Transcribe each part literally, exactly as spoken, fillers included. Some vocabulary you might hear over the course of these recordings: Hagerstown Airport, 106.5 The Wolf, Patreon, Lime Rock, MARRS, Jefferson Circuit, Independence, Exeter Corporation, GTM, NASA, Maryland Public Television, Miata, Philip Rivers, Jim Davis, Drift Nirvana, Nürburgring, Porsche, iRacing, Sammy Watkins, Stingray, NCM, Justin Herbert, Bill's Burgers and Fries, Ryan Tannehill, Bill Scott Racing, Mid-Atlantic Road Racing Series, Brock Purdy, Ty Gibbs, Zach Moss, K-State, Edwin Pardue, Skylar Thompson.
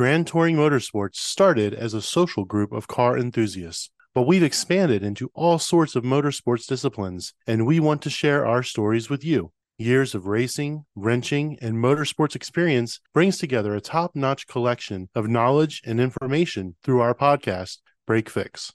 Grand Touring Motorsports started as a social group of car enthusiasts, but we've expanded into all sorts of motorsports disciplines, and we want to share our stories with you. Years of racing, wrenching, and motorsports experience brings together a top-notch collection of knowledge and information through our podcast, BreakFix.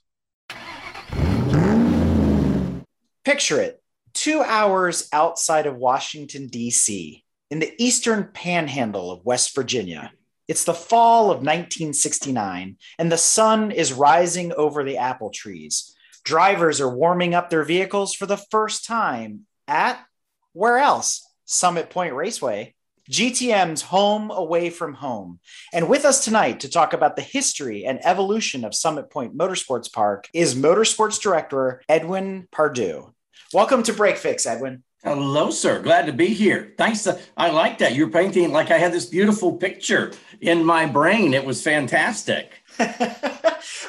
Picture it, two hours outside of Washington, D C, in the eastern panhandle of West Virginia. It's the fall of nineteen sixty-nine, and the sun is rising over the apple trees. Drivers are warming up their vehicles for the first time at, where else? Summit Point Raceway, G T M's home away from home. And with us tonight to talk about the history and evolution of Summit Point Motorsports Park is Motorsports Director Edwin Pardue. Welcome to BreakFix, Edwin. Hello, sir. Glad to be here. Thanks. To, I like that. You're painting like I had this beautiful picture in my brain. It was fantastic.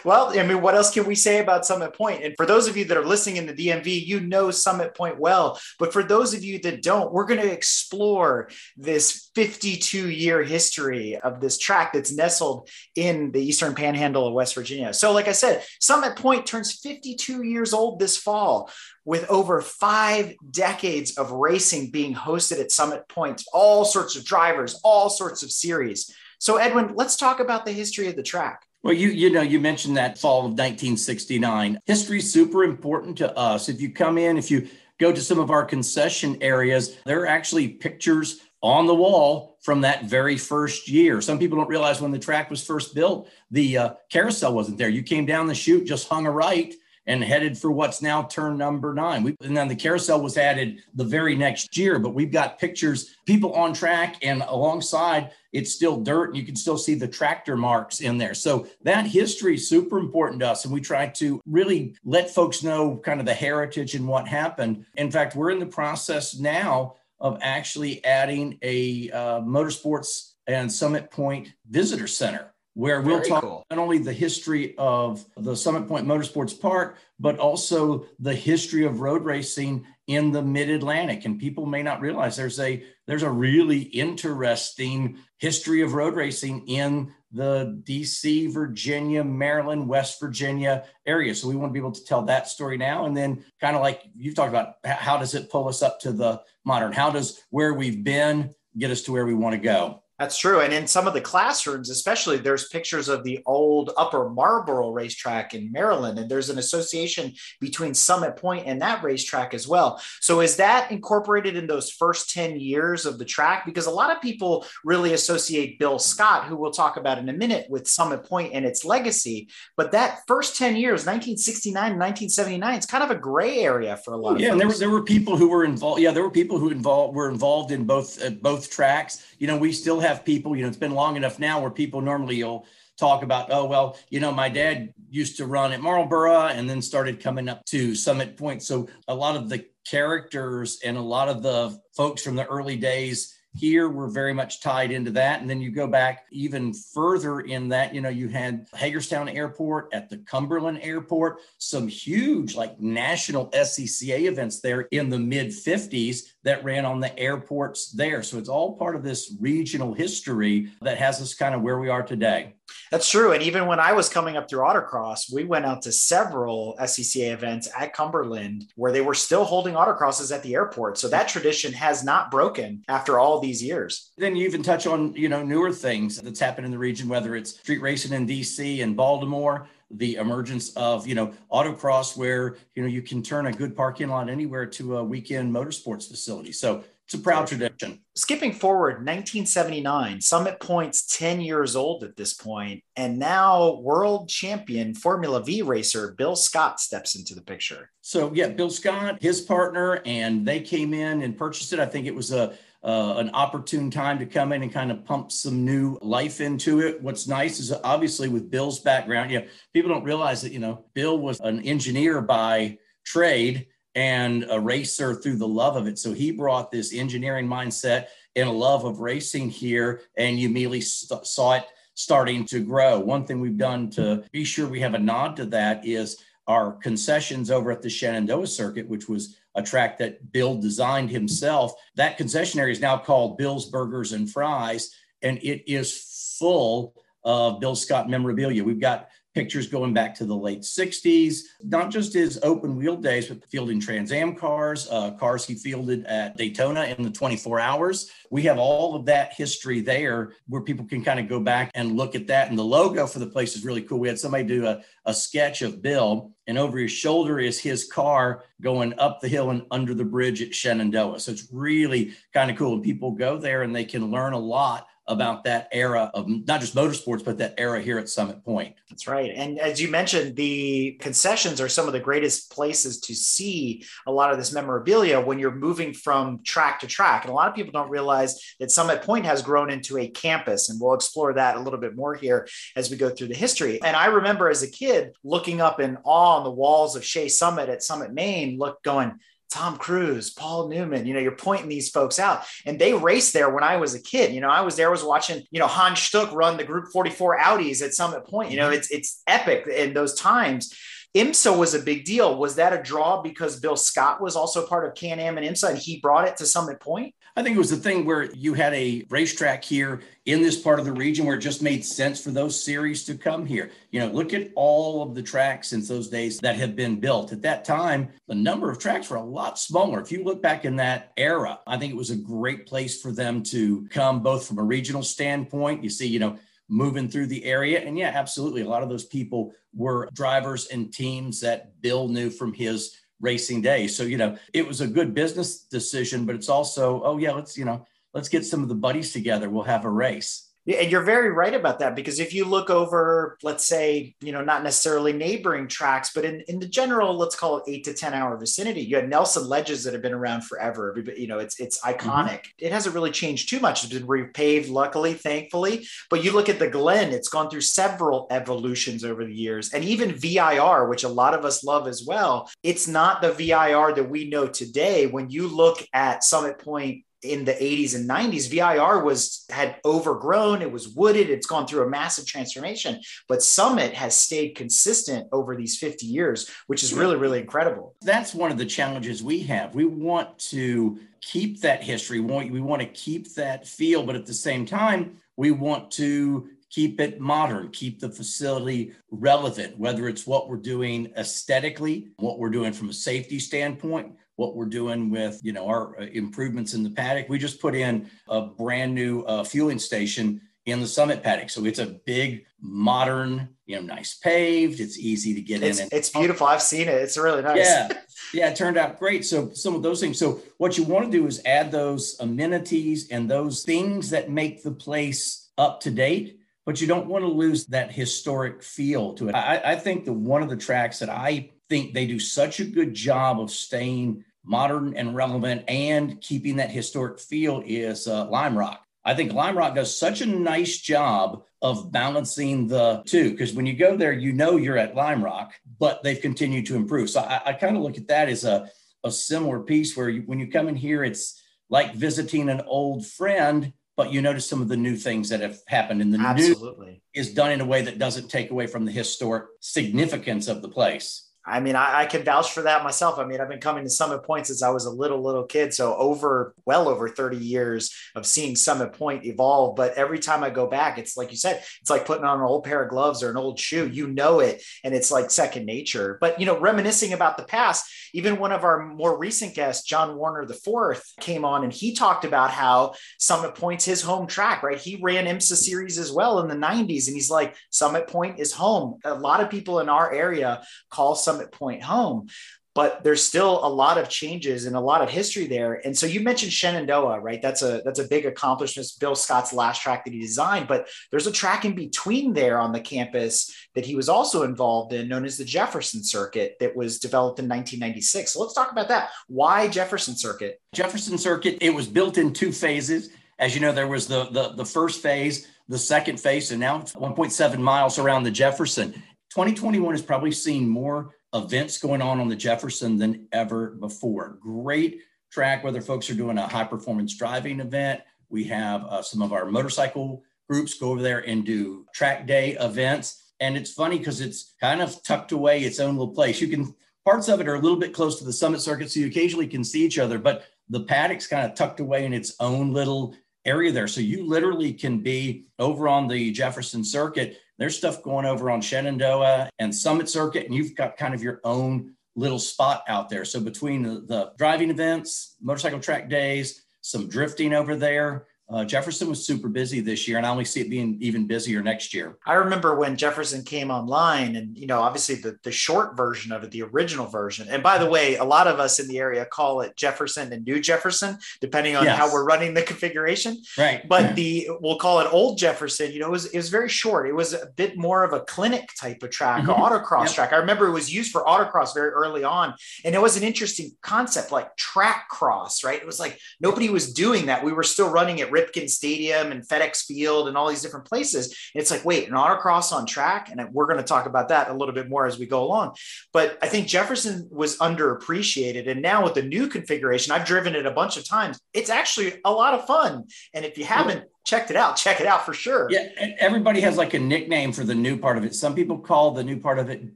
Well, I mean, what else can we say about Summit Point? And for those of you that are listening in the D M V, you know Summit Point well. But for those of you that don't, we're going to explore this fifty-two year history of this track that's nestled in the eastern panhandle of West Virginia. So like I said, Summit Point turns fifty-two years old this fall, with over five decades of racing being hosted at Summit Point, all sorts of drivers, all sorts of series. So Edwin, let's talk about the history of the track. Well, you you know, you mentioned that fall of nineteen sixty-nine. History is super important to us. If you come in, if you go to some of our concession areas, there are actually pictures on the wall from that very first year. Some people don't realize when the track was first built, the uh, carousel wasn't there. You came down the chute, just hung a right, and headed for what's now turn number nine. We, and then the carousel was added the very next year, but we've got pictures, people on track, and alongside it's still dirt and you can still see the tractor marks in there. So that history is super important to us. And we try to really let folks know kind of the heritage and what happened. In fact, we're in the process now of actually adding a uh, Motorsports and Summit Point Visitor Center, where we'll Very talk cool. not only the history of the Summit Point Motorsports Park, but also the history of road racing in the Mid-Atlantic. And people may not realize there's a there's a really interesting history of road racing in the D C, Virginia, Maryland, West Virginia area. So we want to be able to tell that story now. And then kind of like you've talked about, how does it pull us up to the modern? How does where we've been get us to where we want to go? That's true. And in some of the classrooms, especially, there's pictures of the old Upper Marlboro racetrack in Maryland, and there's an association between Summit Point and that racetrack as well. So is that incorporated in those first ten years of the track? Because a lot of people really associate Bill Scott, who we'll talk about in a minute, with Summit Point and its legacy. But that first ten years, nineteen sixty-nine, nineteen seventy-nine, it's kind of a gray area for a lot of yeah, folks. Yeah, there were, there were people who were involved. Yeah, there were people who involved were involved in both uh, both tracks. You know, we still have have people, you know, it's been long enough now where people normally will talk about, oh, well, you know, my dad used to run at Marlboro and then started coming up to Summit Point. So a lot of the characters and a lot of the folks from the early days here were very much tied into that. And then you go back even further in that, you know, you had Hagerstown Airport at the Cumberland Airport, some huge like national S C C A events there in the mid fifties that ran on the airports there. So it's all part of this regional history that has us kind of where we are today. That's true. And even when I was coming up through autocross, we went out to several S C C A events at Cumberland where they were still holding autocrosses at the airport. So that tradition has not broken after all these years. Then you even touch on, you know, newer things that's happened in the region, whether it's street racing in D C and Baltimore, the emergence of, you know, autocross where, you know, you can turn a good parking lot anywhere to a weekend motorsports facility. So it's a proud tradition. Skipping forward, nineteen seventy-nine, Summit Point's ten years old at this point, and now world champion Formula V racer Bill Scott steps into the picture. So yeah, Bill Scott, his partner, and they came in and purchased it. I think it was a uh, an opportune time to come in and kind of pump some new life into it. What's nice is obviously with Bill's background, you know, people don't realize that, you know, Bill was an engineer by trade and a racer through the love of it. So he brought this engineering mindset and a love of racing here, and you immediately st- saw it starting to grow. One thing we've done to be sure we have a nod to that is our concessions over at the Shenandoah Circuit, which was a track that Bill designed himself. That concession area is now called Bill's Burgers and Fries, and it is full of Bill Scott memorabilia. We've got pictures going back to the late sixties, not just his open wheel days, but fielding Trans Am cars, uh, cars he fielded at Daytona in the twenty-four hours. We have all of that history there where people can kind of go back and look at that. And the logo for the place is really cool. We had somebody do a, a sketch of Bill, and over his shoulder is his car going up the hill and under the bridge at Shenandoah. So it's really kind of cool. And people go there and they can learn a lot about that era of not just motorsports, but that era here at Summit Point. That's right. And as you mentioned, the concessions are some of the greatest places to see a lot of this memorabilia when you're moving from track to track. And a lot of people don't realize that Summit Point has grown into a campus, and we'll explore that a little bit more here as we go through the history. And I remember as a kid looking up in awe on the walls of Shea Summit at Summit, Maine, look going, Tom Cruise, Paul Newman, you know, you're pointing these folks out, and they raced there when I was a kid. You know, I was there, was watching, you know, Hans Stuck run the Group forty-four Audis at Summit Point. You know, it's, it's epic in those times. IMSA was a big deal. Was that a draw because Bill Scott was also part of Can-Am and IMSA, and he brought it to Summit Point? I think it was the thing where you had a racetrack here in this part of the region where it just made sense for those series to come here. You know, look at all of the tracks since those days that have been built. At that time, the number of tracks were a lot smaller. If you look back in that era, I think it was a great place for them to come, both from a regional standpoint. You see, you know, moving through the area. And yeah, absolutely. A lot of those people were drivers and teams that Bill knew from his racing days. So, you know, it was a good business decision, but it's also, oh yeah, let's, you know, let's get some of the buddies together. We'll have a race. And you're very right about that, because if you look over, let's say, you know, not necessarily neighboring tracks, but in, in the general, let's call it eight to ten hour vicinity, you had Nelson Ledges that have been around forever. You know, it's it's iconic. Mm-hmm. It hasn't really changed too much. It's been repaved, luckily, thankfully. But you look at the Glen, it's gone through several evolutions over the years. And even V I R, which a lot of us love as well, it's not the V I R that we know today. When you look at Summit Point in the eighties and nineties, V I R was had overgrown. It was wooded. It's gone through a massive transformation, but Summit has stayed consistent over these fifty years, which is really, really incredible. That's one of the challenges we have. We want to keep that history. We want, we want to keep that feel, but at the same time, we want to keep it modern, keep the facility relevant, whether it's what we're doing aesthetically, what we're doing from a safety standpoint, what we're doing with, you know, our improvements in the paddock. We just put in a brand new uh, fueling station in the Summit paddock. So it's a big, modern, you know, nice paved. It's easy to get it's, in. And it's beautiful. I've seen it. It's really nice. Yeah. Yeah. It turned out great. So some of those things. So what you want to do is add those amenities and those things that make the place up to date, but you don't want to lose that historic feel to it. I, I think that one of the tracks that I think they do such a good job of staying modern and relevant and keeping that historic feel is uh, Lime Rock. I think Lime Rock does such a nice job of balancing the two, because when you go there, you know you're at Lime Rock, but they've continued to improve. So I, I kind of look at that as a, a similar piece where you, when you come in here, it's like visiting an old friend, but you notice some of the new things that have happened, and the Absolutely. New is done in a way that doesn't take away from the historic significance of the place. I mean, I, I can vouch for that myself. I mean, I've been coming to Summit Point since I was a little, little kid. So over, well over thirty years of seeing Summit Point evolve. But every time I go back, it's like you said, it's like putting on an old pair of gloves or an old shoe. You know it. And it's like second nature. But, you know, reminiscing about the past, even one of our more recent guests, John Warner the Fourth, came on and he talked about how Summit Point's his home track, right? He ran IMSA series as well in the nineties. And he's like, Summit Point is home. A lot of people in our area call Summit Point home, but there's still a lot of changes and a lot of history there. And so you mentioned Shenandoah, right? That's a, that's a big accomplishment. Bill Scott's last track that he designed, but there's a track in between there on the campus that he was also involved in, known as the Jefferson Circuit, that was developed in nineteen ninety-six. So let's talk about that. Why Jefferson Circuit? Jefferson Circuit, it was built in two phases. As you know, there was the, the, the first phase, the second phase, and now it's one point seven miles around the Jefferson. twenty twenty-one has probably seen more events going on on the Jefferson than ever before. Great track, whether folks are doing a high performance driving event. We have uh, some of our motorcycle groups go over there and do track day events. And it's funny because it's kind of tucked away its own little place. You can, parts of it are a little bit close to the Summit Circuit, so you occasionally can see each other, but the paddock's kind of tucked away in its own little area there. So you literally can be over on the Jefferson Circuit. There's stuff going over on Shenandoah and Summit Circuit, and you've got kind of your own little spot out there. So between the, the driving events, motorcycle track days, some drifting over there, Uh, Jefferson was super busy this year, and I only see it being even busier next year. I remember when Jefferson came online, and, you know, obviously the, the short version of it, the original version. And by the way, a lot of us in the area call it Jefferson and New Jefferson, depending on yes. how we're running the configuration. Right. But yeah. the, we'll call it Old Jefferson, you know, it was, it was very short. It was a bit more of a clinic type of track, mm-hmm. autocross yep. track. I remember it was used for autocross very early on. And it was an interesting concept, like track cross, right? It was like, nobody was doing that. We were still running it Ripken Stadium and FedEx Field and all these different places. It's like, wait, an autocross on track? And we're going to talk about that a little bit more as we go along. But I think Jefferson was underappreciated. And now with the new configuration, I've driven it a bunch of times. It's actually a lot of fun. And if you haven't checked it out, check it out for sure. Yeah. And everybody has like a nickname for the new part of it. Some people call the new part of it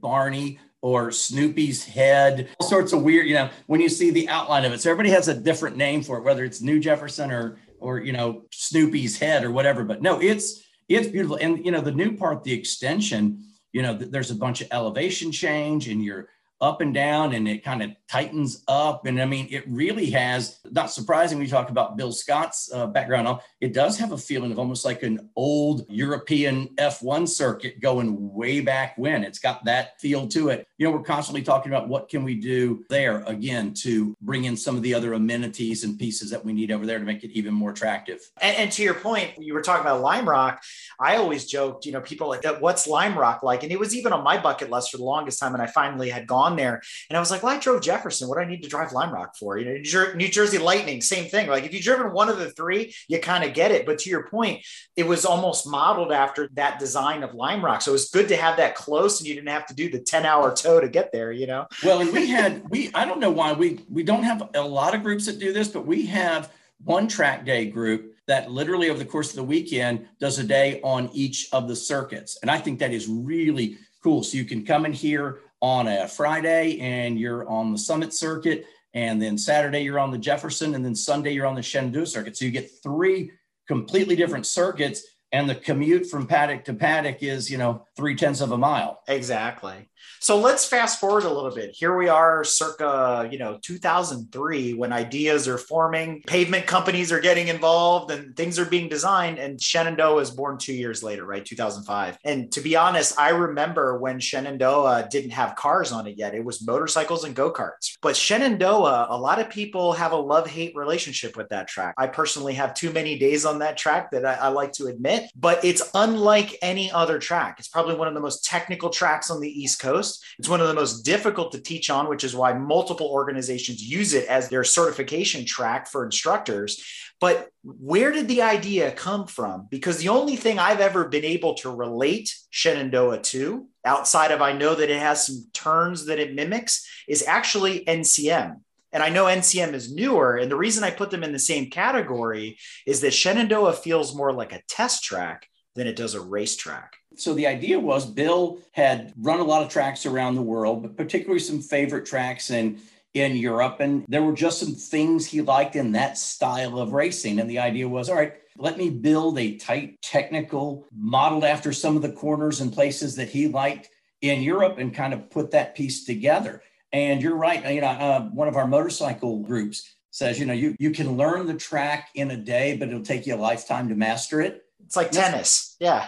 Barney or Snoopy's head, all sorts of weird, you know, when you see the outline of it. So everybody has a different name for it, whether it's New Jefferson or or, you know, Snoopy's head or whatever. But no, it's, it's beautiful. And, you know, the new part, the extension, you know, th- there's a bunch of elevation change and you're up and down and it kind of tightens up. And I mean, it really has, not surprising when you talk about Bill Scott's uh, background, it does have a feeling of almost like an old European F one circuit going way back when. It's got that feel to it. You know, we're constantly talking about what can we do there again to bring in some of the other amenities and pieces that we need over there to make it even more attractive. And, and to your point, you were talking about Lime Rock. I always joked, you know, people like, what's Lime Rock like? And it was even on my bucket list for the longest time. And I finally had gone there. And I was like, well, I drove Jefferson. What do I need to drive Lime Rock for? You know, New, Jer- New Jersey Lightning, same thing. Like if you've driven one of the three, you kind of get it. But to your point, it was almost modeled after that design of Lime Rock. So it was good to have that close and you didn't have to do the ten hour tow to get there, you know? Well, and we had, we, I don't know why we, we don't have a lot of groups that do this, but we have one track day group that literally over the course of the weekend does a day on each of the circuits. And I think that is really cool. So you can come in here on a Friday and you're on the Summit Circuit, and then Saturday you're on the Jefferson, and then Sunday you're on the Shenandoah Circuit. So you get three completely different circuits, and the commute from paddock to paddock is, you know, three tenths of a mile. Exactly. So let's fast forward a little bit. Here we are circa, you know, two thousand three, when ideas are forming, pavement companies are getting involved and things are being designed. And Shenandoah is born two years later, right? two thousand five. And to be honest, I remember when Shenandoah didn't have cars on it yet. It was motorcycles and go-karts. But Shenandoah, a lot of people have a love-hate relationship with that track. I personally have too many days on that track that I, I like to admit. But it's unlike any other track. It's probably one of the most technical tracks on the East Coast. It's one of the most difficult to teach on, which is why multiple organizations use it as their certification track for instructors. But where did the idea come from? Because the only thing I've ever been able to relate Shenandoah to, outside of I know that it has some turns that it mimics, is actually N C M. And I know N C M is newer. And the reason I put them in the same category is that Shenandoah feels more like a test track than it does a racetrack. So the idea was Bill had run a lot of tracks around the world, but particularly some favorite tracks in, in Europe. And there were just some things he liked in that style of racing. And the idea was, all right, let me build a tight technical modeled after some of the corners and places that he liked in Europe and kind of put that piece together. And you're right, you know, uh, one of our motorcycle groups says, you know, you, you can learn the track in a day, but it'll take you a lifetime to master it. It's like tennis. Yeah.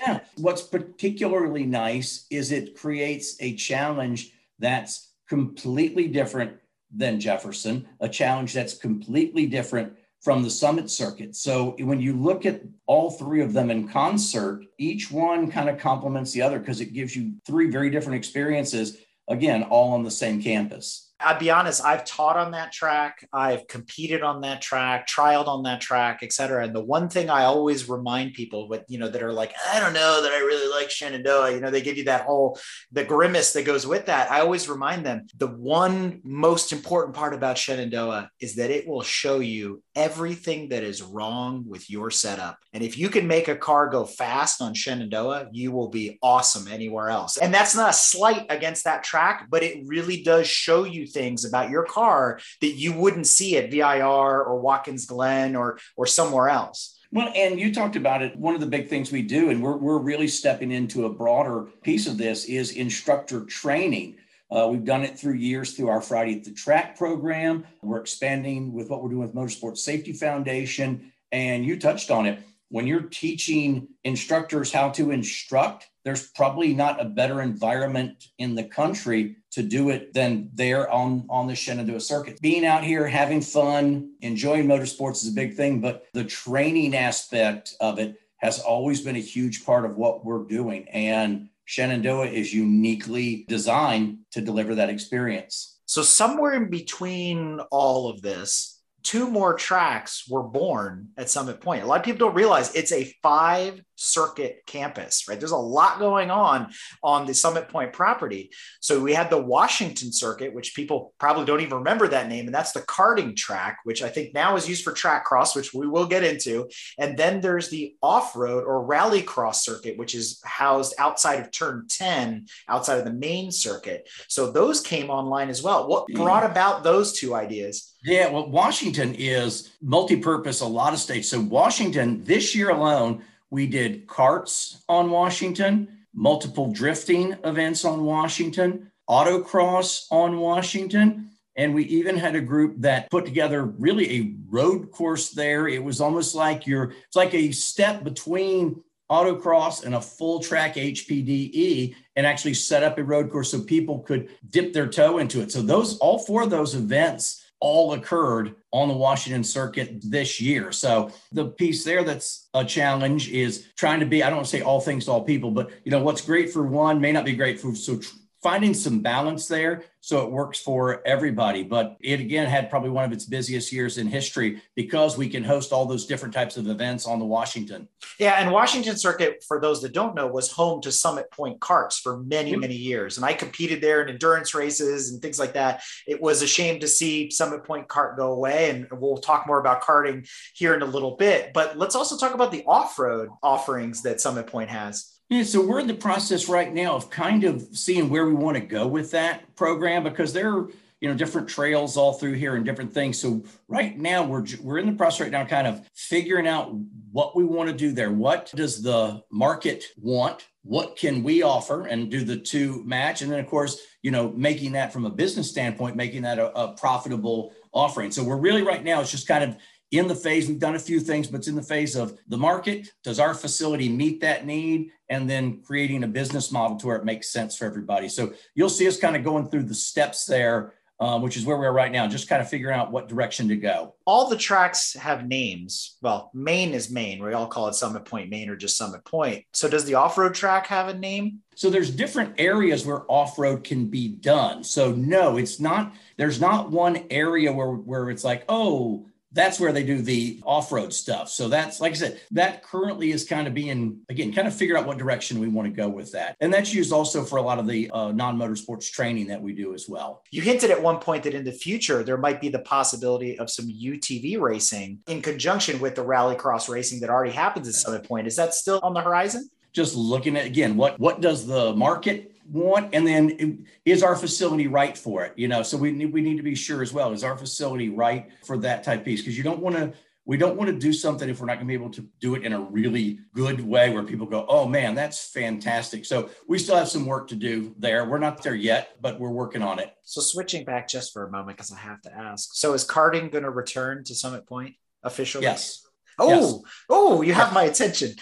Yeah. What's particularly nice is it creates a challenge that's completely different than Jefferson, a challenge that's completely different from the Summit Circuit. So when you look at all three of them in concert, each one kind of complements the other because it gives you three very different experiences. Again, all on the same campus. I'll be honest, I've taught on that track. I've competed on that track, trialed on that track, et cetera. And the one thing I always remind people with, you know, that are like, I don't know that I really like Shenandoah. You know, they give you that whole, the grimace that goes with that. I always remind them the one most important part about Shenandoah is that it will show you everything that is wrong with your setup. And if you can make a car go fast on Shenandoah, you will be awesome anywhere else. And that's not a slight against that track, but it really does show you things about your car that you wouldn't see at V I R or Watkins Glen or, or somewhere else. Well, and you talked about it. One of the big things we do, and we're, we're really stepping into a broader piece of this, is instructor training. Uh, we've done it through years through our Friday at the Track program. We're expanding with what we're doing with Motorsports Safety Foundation. And you touched on it. When you're teaching instructors how to instruct, there's probably not a better environment in the country to do it than there on, on the Shenandoah Circuit. Being out here, having fun, enjoying motorsports is a big thing, but the training aspect of it has always been a huge part of what we're doing. And Shenandoah is uniquely designed to deliver that experience. So somewhere in between all of this, two more tracks were born at Summit Point. A lot of people don't realize it's a five circuit campus, right? There's a lot going on on the Summit Point property. So we had the Washington Circuit, which people probably don't even remember that name. And that's the karting track, which I think now is used for track cross, which we will get into. And then there's the off-road or rally cross circuit, which is housed outside of turn ten, outside of the main circuit. So those came online as well. What brought about those two ideas? Yeah, well, Washington is multi-purpose, a lot of states. So Washington, this year alone, we did karts on Washington, multiple drifting events on Washington, autocross on Washington, and we even had a group that put together really a road course there. It was almost like you're, it's like a step between autocross and a full track H P D E, and actually set up a road course so people could dip their toe into it. So those, all four of those events all occurred on the Washington Circuit this year. So the piece there that's a challenge is trying to be, I don't want to say all things to all people, but you know, what's great for one may not be great for, so tr- finding some balance there so it works for everybody. But it again had probably one of its busiest years in history because we can host all those different types of events on the Washington. Yeah, and Washington Circuit, for those that don't know, was home to Summit Point Karts for many, many years. And I competed there in endurance races and things like that. It was a shame to see Summit Point Kart go away, and we'll talk more about karting here in a little bit. But let's also talk about the off-road offerings that Summit Point has. Yeah, so we're in the process right now of kind of seeing where we want to go with that program, because there are, you know, different trails all through here and different things. So right now we're we're in the process right now kind of figuring out what we want to do there. What does the market want? What can we offer, and do the two match? And then, of course, you know, making that from a business standpoint, making that a, a profitable offering. So we're really right now, it's just kind of in the phase, we've done a few things, but it's in the phase of the market. Does our facility meet that need? And then creating a business model to where it makes sense for everybody. So you'll see us kind of going through the steps there, um, which is where we're right now, just kind of figuring out what direction to go. All the tracks have names. Well, Maine is Maine. We all call it Summit Point Maine or just Summit Point. So does the off-road track have a name? So there's different areas where off-road can be done. So no, it's not, there's not one area where, where it's like, oh, that's where they do the off-road stuff. So that's, like I said, that currently is kind of being, again, kind of figure out what direction we want to go with that. And that's used also for a lot of the uh, non-motorsports training that we do as well. You hinted at one point that in the future, there might be the possibility of some U T V racing in conjunction with the rallycross racing that already happens at Summit Point. Is that still on the horizon? Just looking at, again, what what does the market want, and then is our facility right for it? You know, so we need, we need to be sure as well, is our facility right for that type piece? Because you don't want to, we don't want to do something if we're not going to be able to do it in a really good way where people go, oh man, that's fantastic. So we still have some work to do there. We're not there yet, but we're working on it. So switching back just for a moment, because I have to ask. So is karting going to return to Summit Point officially? Yes. Oh, yes. Oh, you have my attention.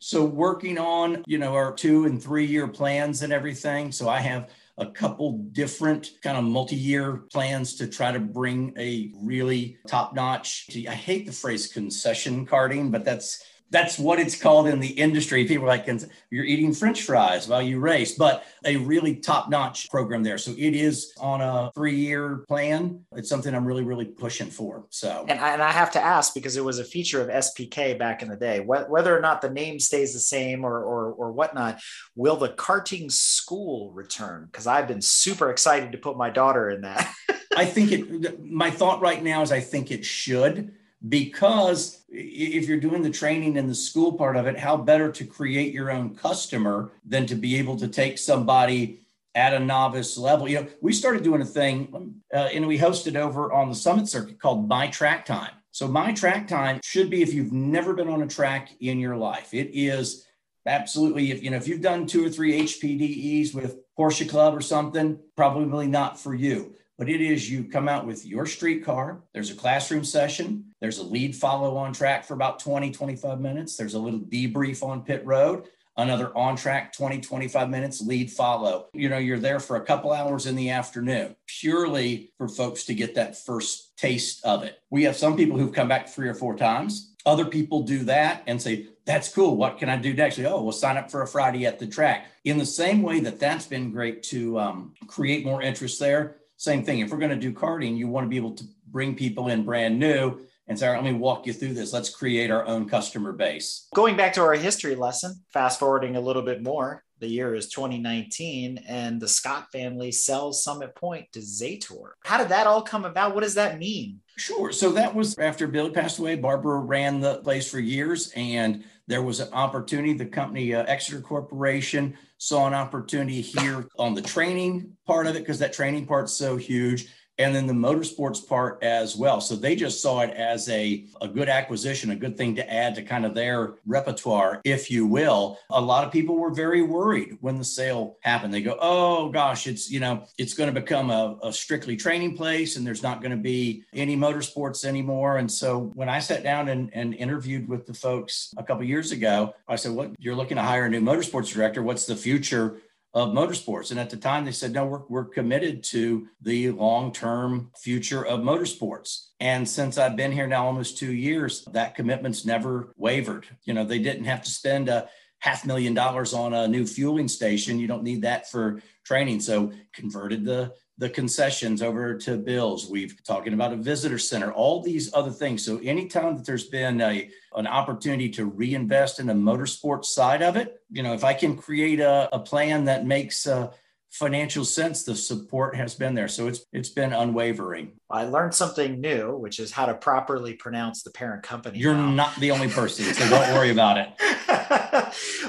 So working on, you know, our two and three year plans and everything. So I have a couple different kind of multi-year plans to try to bring a really top-notch, I hate the phrase concession karting, but that's That's what it's called in the industry. People are like, you're eating French fries while you race, but a really top-notch program there. So it is on a three-year plan. It's something I'm really, really pushing for. So, and I, and I have to ask, because it was a feature of S P K back in the day, wh- whether or not the name stays the same or, or, or whatnot, will the karting school return? Because I've been super excited to put my daughter in that. I think it, my thought right now is I think it should. Because if you're doing the training and the school part of it, how better to create your own customer than to be able to take somebody at a novice level? You know, we started doing a thing uh, and we hosted over on the Summit Circuit called My Track Time. So My Track Time should be if you've never been on a track in your life. It is absolutely, if you know, if you've done two or three H P D Es with Porsche Club or something, probably not for you. But it is, you come out with your street car, there's a classroom session, there's a lead follow on track for about twenty, twenty-five minutes, there's a little debrief on pit road, another on track twenty, twenty-five minutes, lead follow. You know, you're there for a couple hours in the afternoon, purely for folks to get that first taste of it. We have some people who've come back three or four times. Other people do that and say, that's cool, what can I do next? Oh, we'll sign up for a Friday at the Track. In the same way that that's been great to um, create more interest there, same thing. If we're going to do karting, you want to be able to bring people in brand new and say, all right, let me walk you through this. Let's create our own customer base. Going back to our history lesson, fast forwarding a little bit more, the year is twenty nineteen and the Scott family sells Summit Point to Zator. How did that all come about? What does that mean? Sure. So that was after Bill passed away. Barbara ran the place for years and there was an opportunity. The company, uh, Exeter Corporation, saw an opportunity here on the training part of it because that training part's so huge. And then the motorsports part as well. So they just saw it as a, a good acquisition, a good thing to add to kind of their repertoire, if you will. A lot of people were very worried when the sale happened. They go, oh gosh, it's, you know, it's going to become a, a strictly training place and there's not going to be any motorsports anymore. And so when I sat down and, and interviewed with the folks a couple of years ago, I said, what, you're looking to hire a new motorsports director. What's the future of motorsports? And at the time they said, no, we're, we're committed to the long-term future of motorsports. And since I've been here now almost two years, that commitment's never wavered. You know, they didn't have to spend a half million dollars on a new fueling station. You don't need that for training. So converted the, the concessions over to Bill's. We've talking about a visitor center, all these other things. So anytime that there's been a an opportunity to reinvest in the motorsports side of it, you know, if I can create a, a plan that makes uh, financial sense, the support has been there. So it's it's been unwavering. I learned something new, which is how to properly pronounce the parent company. You're now. Not the only person, so don't worry about it.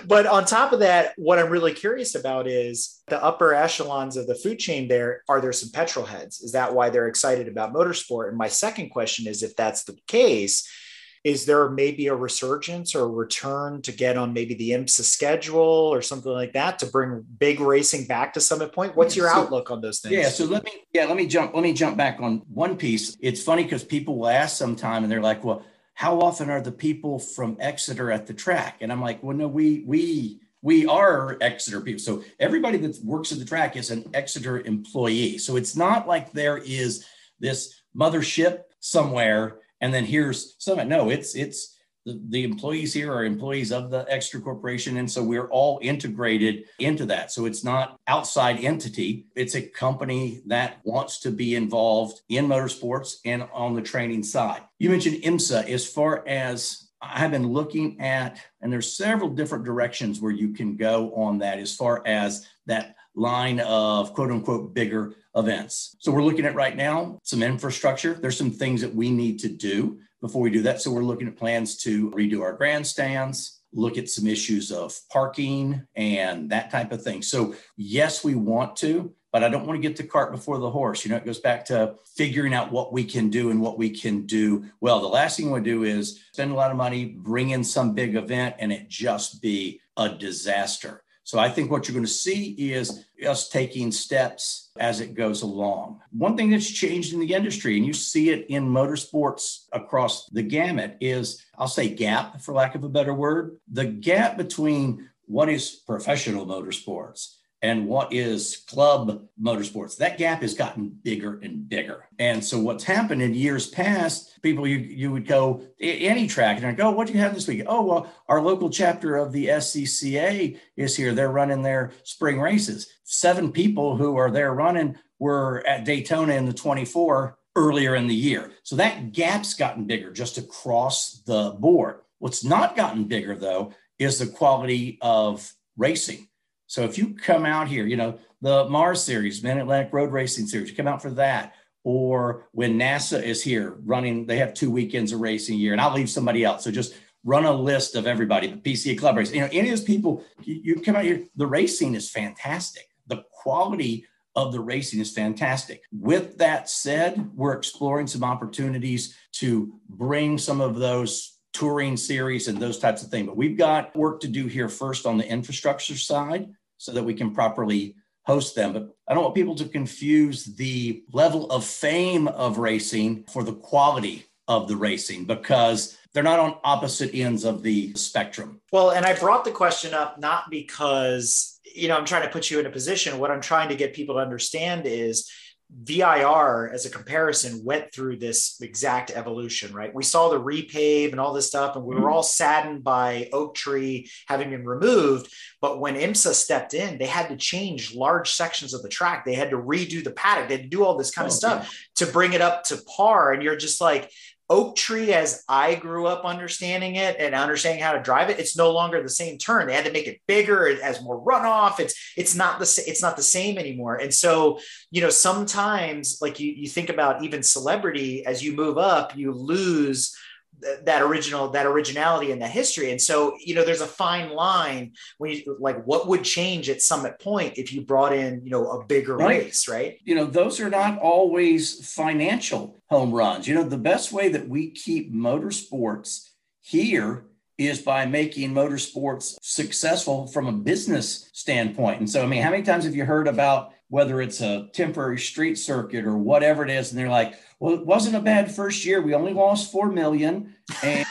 But on top of that, what I'm really curious about is the upper echelons of the food chain there. Are there some petrol heads? Is that why they're excited about motorsport? And my second question is, if that's the case, is there maybe a resurgence or a return to get on maybe the IMSA schedule or something like that to bring big racing back to Summit Point? What's your so, outlook on those things? Yeah, so let me yeah let me jump let me jump back on one piece. It's funny because people will ask sometime and they're like, well, how often are the people from Exeter at the track? And I'm like, well, no, we we we are Exeter people. So everybody that works at the track is an Exeter employee. So it's not like there is this mothership somewhere and then here's Summit. No, it's it's the, the employees here are employees of the Exeter Corporation. And so we're all integrated into that. So it's not outside entity. It's a company that wants to be involved in motorsports and on the training side. You mentioned IMSA. As far as I've been looking at, and there's several different directions where you can go on that as far as that line of quote unquote bigger events. So we're looking at right now some infrastructure. There's some things that we need to do before we do that. So we're looking at plans to redo our grandstands, look at some issues of parking and that type of thing. So yes, we want to, but I don't want to get the cart before the horse. You know, it goes back to figuring out what we can do and what we can do well. The last thing we do is spend a lot of money, bring in some big event, and it just be a disaster. So I think what you're going to see is us taking steps as it goes along. One thing that's changed in the industry, and you see it in motorsports across the gamut, is, I'll say gap, for lack of a better word, the gap between what is professional motorsports and what is club motorsports. That gap has gotten bigger and bigger. And so what's happened in years past, people, you, you would go any track and I'd go, oh, what do you have this week? Oh, well, our local chapter of the S C C A is here. They're running their spring races. Seven people who are there running were at Daytona in the twenty-four earlier in the year. So that gap's gotten bigger just across the board. What's not gotten bigger, though, is the quality of racing. So if you come out here, you know, the MARRS series, Mid-Atlantic Road Racing Series, you come out for that. Or when NASA is here running, they have two weekends of racing a year, and I'll leave somebody out. So just run a list of everybody, the P C A club racing. You know, any of those people, you come out here, the racing is fantastic. The quality of the racing is fantastic. With that said, we're exploring some opportunities to bring some of those touring series and those types of things. But we've got work to do here first on the infrastructure side so that we can properly host them. But I don't want people to confuse the level of fame of racing for the quality of the racing, because they're not on opposite ends of the spectrum. Well, and I brought the question up not because, you know, I'm trying to put you in a position. What I'm trying to get people to understand is V I R, as a comparison, went through this exact evolution, right? We saw the repave and all this stuff, and we were all saddened by Oak Tree having been removed. But when IMSA stepped in, they had to change large sections of the track. They had to redo the paddock. They had to do all this kind oh, of stuff yeah. to bring it up to par. And you're just like, Oak Tree, as I grew up understanding it and understanding how to drive it, it's no longer the same turn. They had to make it bigger. It has more runoff. It's it's not the it's not the same anymore. And so, you know, sometimes like you you think about even celebrity, as you move up, you lose th- that original that originality and that history. And so, you know, there's a fine line when you like what would change at Summit Point if you brought in, you know, a bigger right. race, right? You know, those are not always financial home runs. You know, the best way that we keep motorsports here is by making motorsports successful from a business standpoint. And so, I mean, how many times have you heard about whether it's a temporary street circuit or whatever it is, and they're like, well, it wasn't a bad first year. We only lost four million dollars. And,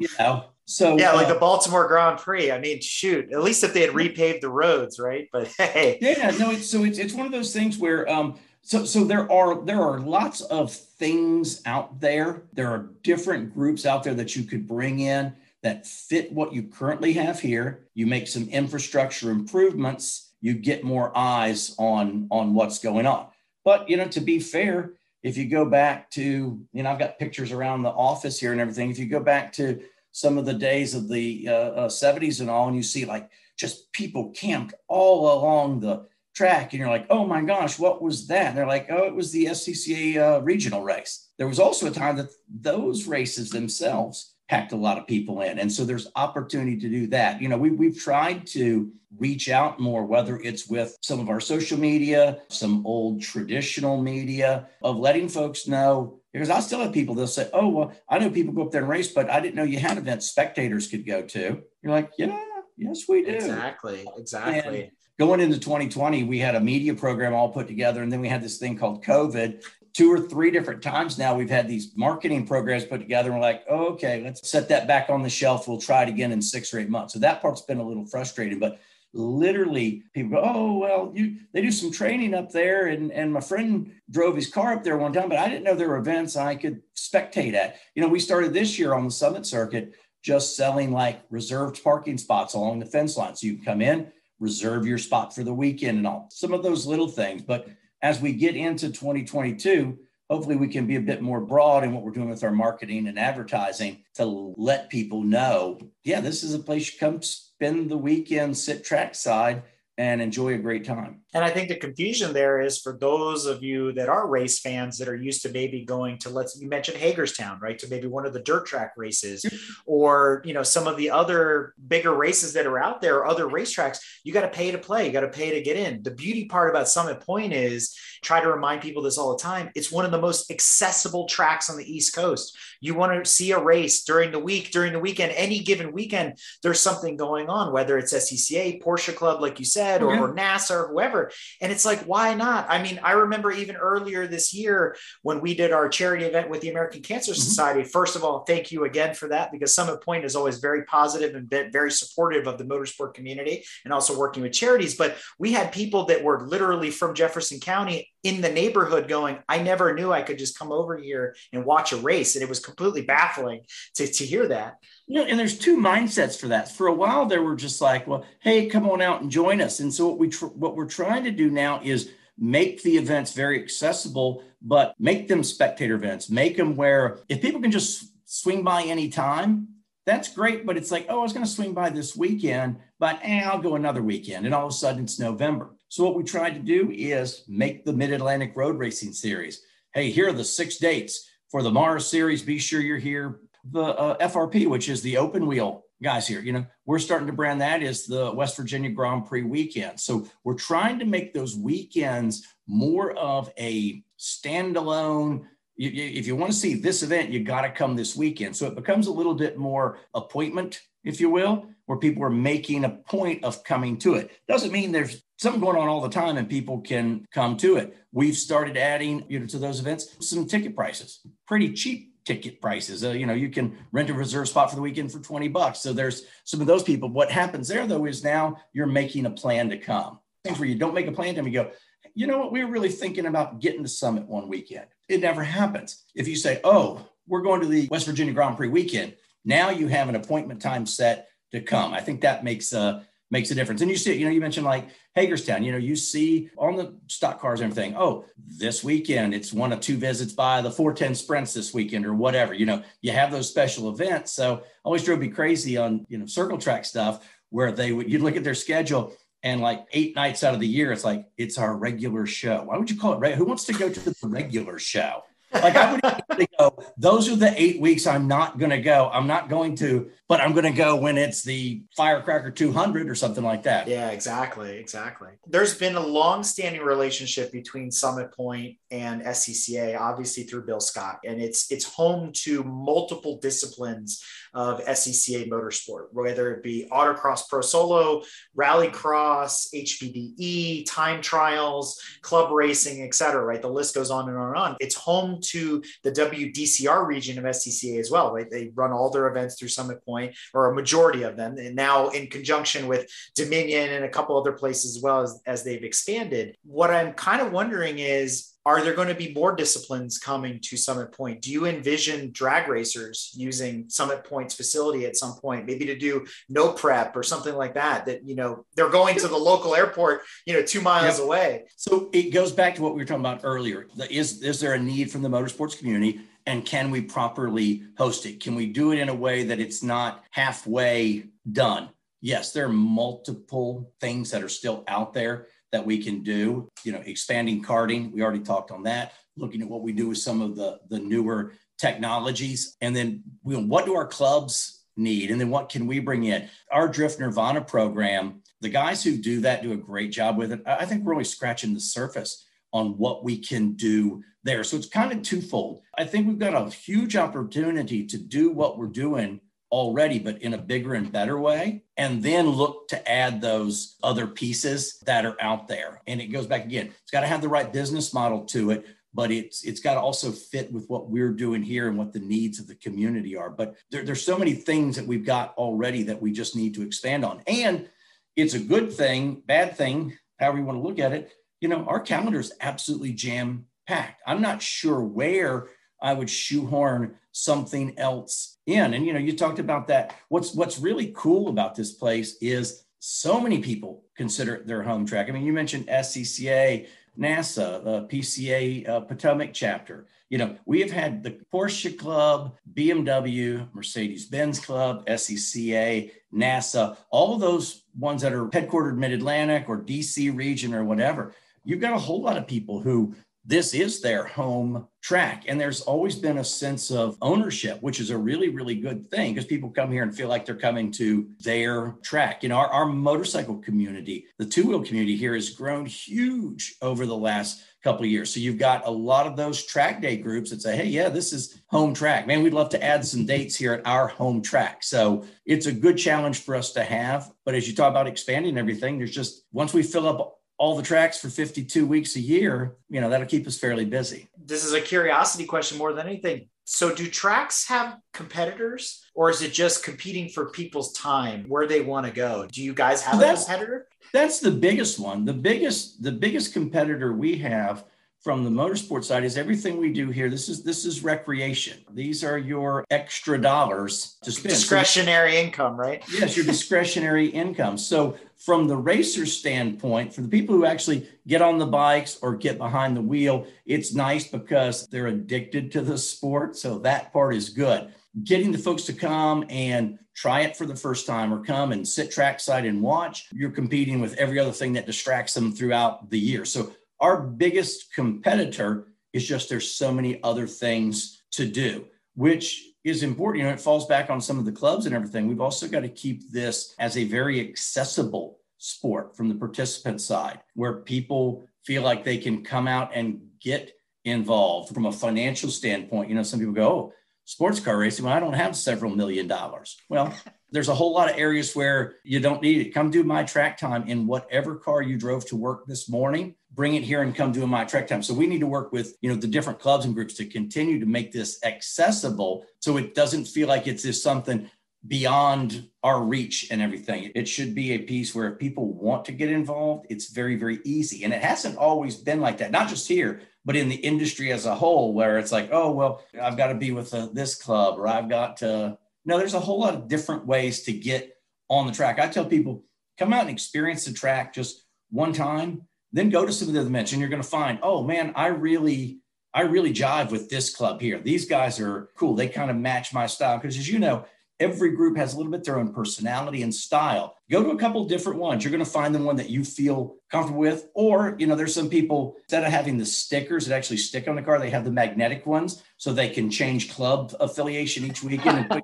you know, so. Yeah, like uh, the Baltimore Grand Prix. I mean, shoot, at least if they had repaved the roads, right? But hey. Yeah, no, it's, so it's, it's one of those things where, um, So, so there are there are lots of things out there. There are different groups out there that you could bring in that fit what you currently have here. You make some infrastructure improvements, you get more eyes on, on what's going on. But, you know, to be fair, if you go back to, you know, I've got pictures around the office here and everything. If you go back to some of the days of the uh, uh, seventies and all, and you see like just people camped all along the track, and you're like, oh my gosh, what was that? And they're like, oh, it was the S C C A uh, regional race. There was also a time that those races themselves packed a lot of people in. And so there's opportunity to do that. You know, we, we've tried to reach out more, whether it's with some of our social media, some old traditional media, of letting folks know, because I still have people, they'll say, oh, well, I know people go up there and race, but I didn't know you had events spectators could go to. You're like, yeah, yes, we do. Exactly, exactly. And going into twenty twenty, we had a media program all put together, and then we had this thing called COVID. Two or three different times now, we've had these marketing programs put together, and we're like, oh, okay, let's set that back on the shelf. We'll try it again in six or eight months. So that part's been a little frustrating, but literally people go, oh, well, you they do some training up there, and, and my friend drove his car up there one time, but I didn't know there were events I could spectate at. You know, we started this year on the Summit Circuit just selling like reserved parking spots along the fence line. So you can come in, reserve your spot for the weekend and all, some of those little things. But as we get into twenty twenty-two, hopefully we can be a bit more broad in what we're doing with our marketing and advertising to let people know, yeah, this is a place you come spend the weekend, sit trackside, and enjoy a great time. And I think the confusion there is for those of you that are race fans that are used to maybe going to, let's, you mentioned Hagerstown, right? To maybe one of the dirt track races or, you know, some of the other bigger races that are out there, other racetracks, you got to pay to play. You got to pay to get in. The beauty part about Summit Point is, try to remind people this all the time, it's one of the most accessible tracks on the East Coast. You want to see a race during the week, during the weekend, any given weekend, there's something going on, whether it's S C C A, Porsche Club, like you said, Fed or, yeah. or NASA or whoever. And it's like, why not? I mean, I remember even earlier this year when we did our charity event with the American Cancer mm-hmm. Society. First of all, thank you again for that, because Summit Point is always very positive and very supportive of the motorsport community and also working with charities. But we had people that were literally from Jefferson County in the neighborhood going, I never knew I could just come over here and watch a race. And it was completely baffling to, to hear that. You know, and there's two mindsets for that. For a while, they were just like, well, hey, come on out and join us. And so what, we tr- what we're trying to do now is make the events very accessible, but make them spectator events. Make them where if people can just swing by anytime, that's great. But it's like, oh, I was going to swing by this weekend, but eh, I'll go another weekend. And all of a sudden, it's November. So what we tried to do is make the Mid-Atlantic Road Racing Series. Hey, here are the six dates for the MARRS Series. Be sure you're here. The uh, F R P, which is the open wheel guys here, you know, we're starting to brand that as the West Virginia Grand Prix weekend. So we're trying to make those weekends more of a standalone. You, you, if you want to see this event, you got to come this weekend. So it becomes a little bit more appointment, if you will, where people are making a point of coming to it. Doesn't mean there's something going on all the time and people can come to it. We've started adding, you know, to those events, some ticket prices, pretty cheap ticket prices. Uh, you know, you can rent a reserve spot for the weekend for twenty bucks. So there's some of those people. What happens there though, is now you're making a plan to come. Things where you don't make a plan to come, you go, you know what, we were really thinking about getting to Summit one weekend. It never happens. If you say, oh, we're going to the West Virginia Grand Prix weekend. Now you have an appointment time set to come. I think that makes a, makes a difference. And you see, you know, you mentioned like Hagerstown, you know, you see on the stock cars and everything, oh, this weekend, it's one of two visits by the four ten sprints this weekend or whatever, you know, you have those special events. So I always drove me crazy on, you know, circle track stuff where they would, you'd look at their schedule and like eight nights out of the year, it's like, it's our regular show. Why would you call it regular? Who wants to go to the regular show? Like I would go, those are the eight weeks I'm not going to go. I'm not going to, but I'm going to go when it's the Firecracker two hundred or something like that. Yeah, exactly. Exactly. There's been a long-standing relationship between Summit Point and S C C A, obviously through Bill Scott. And it's, it's home to multiple disciplines of S C C A motorsport, whether it be autocross, pro solo, rallycross, H P D E, time trials, club racing, et cetera, right? The list goes on and on and on. It's home to the W D C R region of S C C A as well, right? They run all their events through Summit Point, or a majority of them, and now in conjunction with Dominion and a couple other places as well as, as they've expanded. What I'm kind of wondering is, are there going to be more disciplines coming to Summit Point? Do you envision drag racers using Summit Point's facility at some point, maybe to do no prep or something like that, that, you know, they're going to the local airport, you know, two miles yep. away. So it goes back to what we were talking about earlier. Is, is there a need from the motorsports community? And can we properly host it? Can we do it in a way that it's not halfway done? Yes, there are multiple things that are still out there that we can do, you know, expanding karting. We already talked on that, looking at what we do with some of the, the newer technologies. And then we, what do our clubs need? And then what can we bring in? Our Drift Nirvana program, the guys who do that do a great job with it. I think we're only scratching the surface on what we can do there. So it's kind of twofold. I think we've got a huge opportunity to do what we're doing already, but in a bigger and better way, and then look to add those other pieces that are out there. And it goes back again, it's got to have the right business model to it, but it's it's got to also fit with what we're doing here and what the needs of the community are. But there, there's so many things that we've got already that we just need to expand on. And it's a good thing, bad thing, however you want to look at it. You know, our calendar is absolutely jam-packed. I'm not sure where I would shoehorn something else in. And, you know, you talked about that. What's what's really cool about this place is so many people consider it their home track. I mean, you mentioned S C C A, NASA, uh, P C A uh, Potomac chapter. You know, we have had the Porsche Club, B M W, Mercedes-Benz Club, S C C A, NASA, all of those ones that are headquartered Mid-Atlantic or D C region or whatever. You've got a whole lot of people who this is their home track. And there's always been a sense of ownership, which is a really, really good thing, because people come here and feel like they're coming to their track. You know, our, our motorcycle community, the two-wheel community here has grown huge over the last couple of years. So you've got a lot of those track day groups that say, hey, yeah, this is home track. Man, we'd love to add some dates here at our home track. So it's a good challenge for us to have. But as you talk about expanding everything, there's just, once we fill up all the tracks for fifty-two weeks a year, you know, that'll keep us fairly busy. This is a curiosity question more than anything. So do tracks have competitors, or is it just competing for people's time where they want to go? Do you guys have that's, a competitor? That's the biggest one. The biggest, the biggest competitor we have from the motorsport side is everything we do here. This is, this is recreation. These are your extra dollars to spend. Discretionary income, right? Yes, your discretionary income. So from the racer's standpoint, for the people who actually get on the bikes or get behind the wheel, it's nice because they're addicted to the sport. So that part is good. Getting the folks to come and try it for the first time, or come and sit trackside and watch, you're competing with every other thing that distracts them throughout the year. So our biggest competitor is just there's so many other things to do, which is important. You know, it falls back on some of the clubs and everything. We've also got to keep this as a very accessible sport from the participant side, where people feel like they can come out and get involved from a financial standpoint. You know, some people go, oh, sports car racing, well, I don't have several million dollars. Well, there's a whole lot of areas where you don't need it. Come do my track time in whatever car you drove to work this morning, bring it here and come do my track time. So we need to work with, you know, the different clubs and groups to continue to make this accessible, so it doesn't feel like it's just something beyond our reach and everything. It should be a piece where if people want to get involved, it's very, very easy. And it hasn't always been like that, not just here, but in the industry as a whole, where it's like, oh, well, I've got to be with uh, this club, or I've got to... No, there's a whole lot of different ways to get on the track. I tell people, come out and experience the track just one time, then go to some of the other events, and you're going to find, oh man, I really, I really jive with this club here. These guys are cool. They kind of match my style. Because as you know, every group has a little bit their own personality and style. Go to a couple different ones. You're going to find the one that you feel comfortable with. Or, you know, there's some people, instead of having the stickers that actually stick on the car, they have the magnetic ones, so they can change club affiliation each weekend.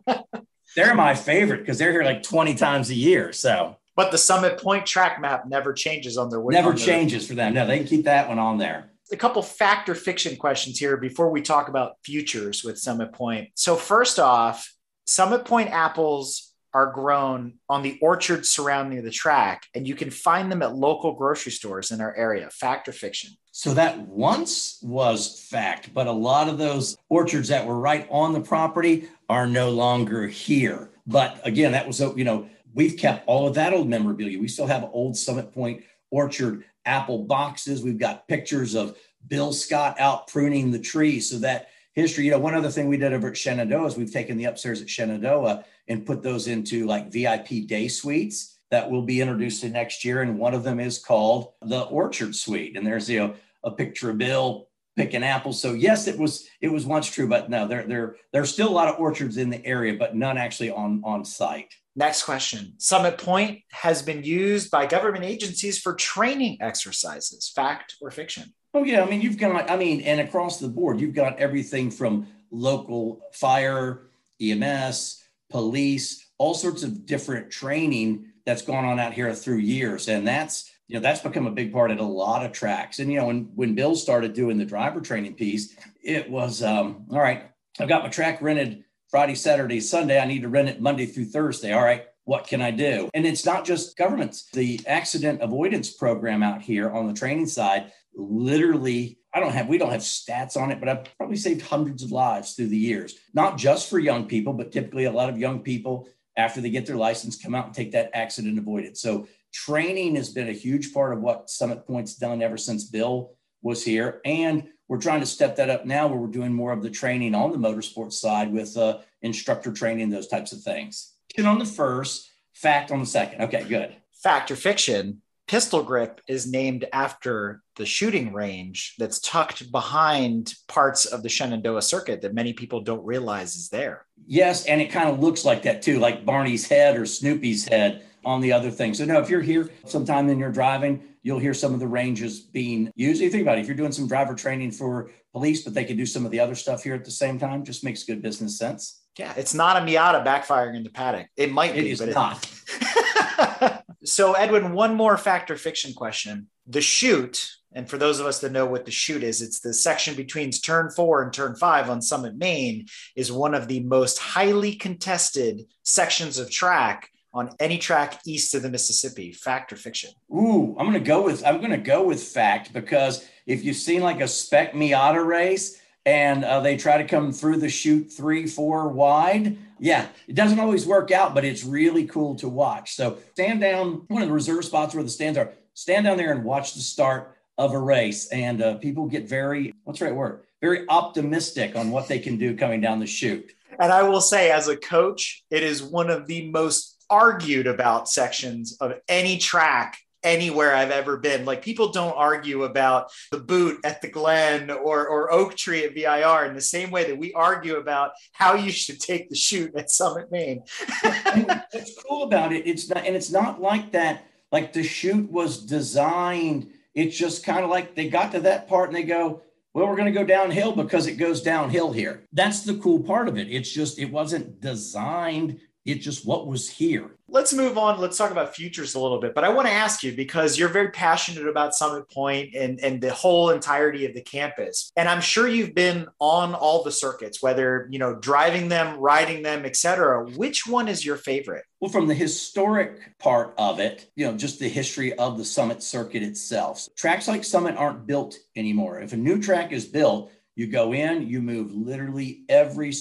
They're my favorite because they're here like twenty times a year. So, but the Summit Point track map never changes on their way. Never changes for them. No, they can keep that one on there. A couple fact or fiction questions here before we talk about futures with Summit Point. So first off, Summit Point apples are grown on the orchard surrounding the track, and you can find them at local grocery stores in our area. Fact or fiction? So that once was fact, but a lot of those orchards that were right on the property are no longer here. But again, that was, you know, we've kept all of that old memorabilia. We still have old Summit Point orchard apple boxes. We've got pictures of Bill Scott out pruning the tree, so that history. You know, one other thing we did over at Shenandoah is we've taken the upstairs at Shenandoah and put those into like V I P day suites that will be introduced to next year. And one of them is called the Orchard Suite. And there's, you know, a picture of Bill picking apples. So yes, it was, it was once true, but no, there, there, there's still a lot of orchards in the area, but none actually on, on site. Next question. Summit Point has been used by government agencies for training exercises. Fact or fiction? Oh, yeah. I mean, you've got, I mean, and across the board, you've got everything from local fire, E M S, police, all sorts of different training that's gone on out here through years. And that's, you know, that's become a big part at a lot of tracks. And, you know, when, when Bill started doing the driver training piece, it was, um, all right, I've got my track rented Friday, Saturday, Sunday. I need to rent it Monday through Thursday. All right, what can I do? And it's not just governments. The accident avoidance program out here on the training side, literally, I don't have, we don't have stats on it, but I've probably saved hundreds of lives through the years, not just for young people, but typically a lot of young people, after they get their license, come out and take that accident avoidance. So training has been a huge part of what Summit Point's done ever since Bill was here. And we're trying to step that up now, where we're doing more of the training on the motorsports side with uh, instructor training, those types of things. And on the first, fact on the second. Okay, good. Fact or fiction? Pistol Grip is named after the shooting range that's tucked behind parts of the Shenandoah Circuit that many people don't realize is there. Yes, and it kind of looks like that too, like Barney's head or Snoopy's head on the other things. So no, if you're here sometime and you're driving, you'll hear some of the ranges being used. You think about it, if you're doing some driver training for police, but they can do some of the other stuff here at the same time, just makes good business sense. Yeah, it's not a Miata backfiring in the paddock. It might be, but it's not. So Edwin, one more fact or fiction question. The chute, and for those of us that know what the chute is, it's the section between turn four and turn five on Summit, Maine, is one of the most highly contested sections of track on any track east of the Mississippi. Fact or fiction? Ooh, I'm going to go with, I'm going to go with fact, because if you've seen like a spec Miata race and uh, they try to come through the chute three, four wide. Yeah, it doesn't always work out, but it's really cool to watch. So stand down, one of the reserve spots where the stands are, stand down there and watch the start of a race. And uh, people get very, what's the right word? Very optimistic on what they can do coming down the chute. And I will say, as a coach, it is one of the most argued about sections of any track anywhere I've ever been. Like, people don't argue about the boot at the Glen or, or Oak Tree at V I R in the same way that we argue about how you should take the chute at Summit, Maine. What's cool about it, it's not, and it's not like that, like the chute was designed. It's just kind of like they got to that part and they go, well, we're going to go downhill because it goes downhill here. That's the cool part of it. It's just, it wasn't designed. It's just what was here. Let's move on. Let's talk about futures a little bit. But I want to ask you, because you're very passionate about Summit Point and, and the whole entirety of the campus. And I'm sure you've been on all the circuits, whether, you know, driving them, riding them, et cetera. Which one is your favorite? Well, from the historic part of it, you know, just the history of the Summit Circuit itself. Tracks like Summit aren't built anymore. If a new track is built, you go in, you move literally every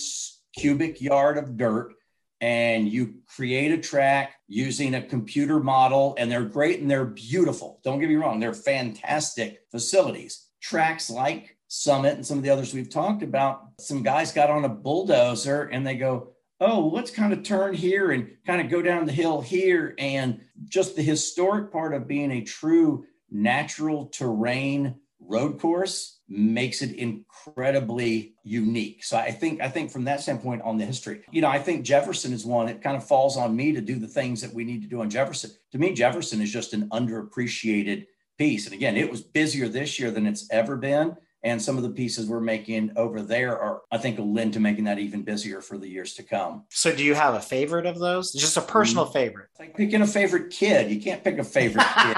cubic yard of dirt, and you create a track using a computer model, and they're great and they're beautiful. Don't get me wrong. They're fantastic facilities. Tracks like Summit and some of the others we've talked about, some guys got on a bulldozer and they go, oh, let's kind of turn here and kind of go down the hill here. And just the historic part of being a true natural terrain road course makes it incredibly unique. So I think, I think from that standpoint on the history, you know, I think Jefferson is one that kind of falls on me to do the things that we need to do on Jefferson. To me, Jefferson is just an underappreciated piece. And again, it was busier this year than it's ever been. And some of the pieces we're making over there are, I think, a lend to making that even busier for the years to come. So do you have a favorite of those? Just a personal mm-hmm. favorite? It's like picking a favorite kid. You can't pick a favorite kid.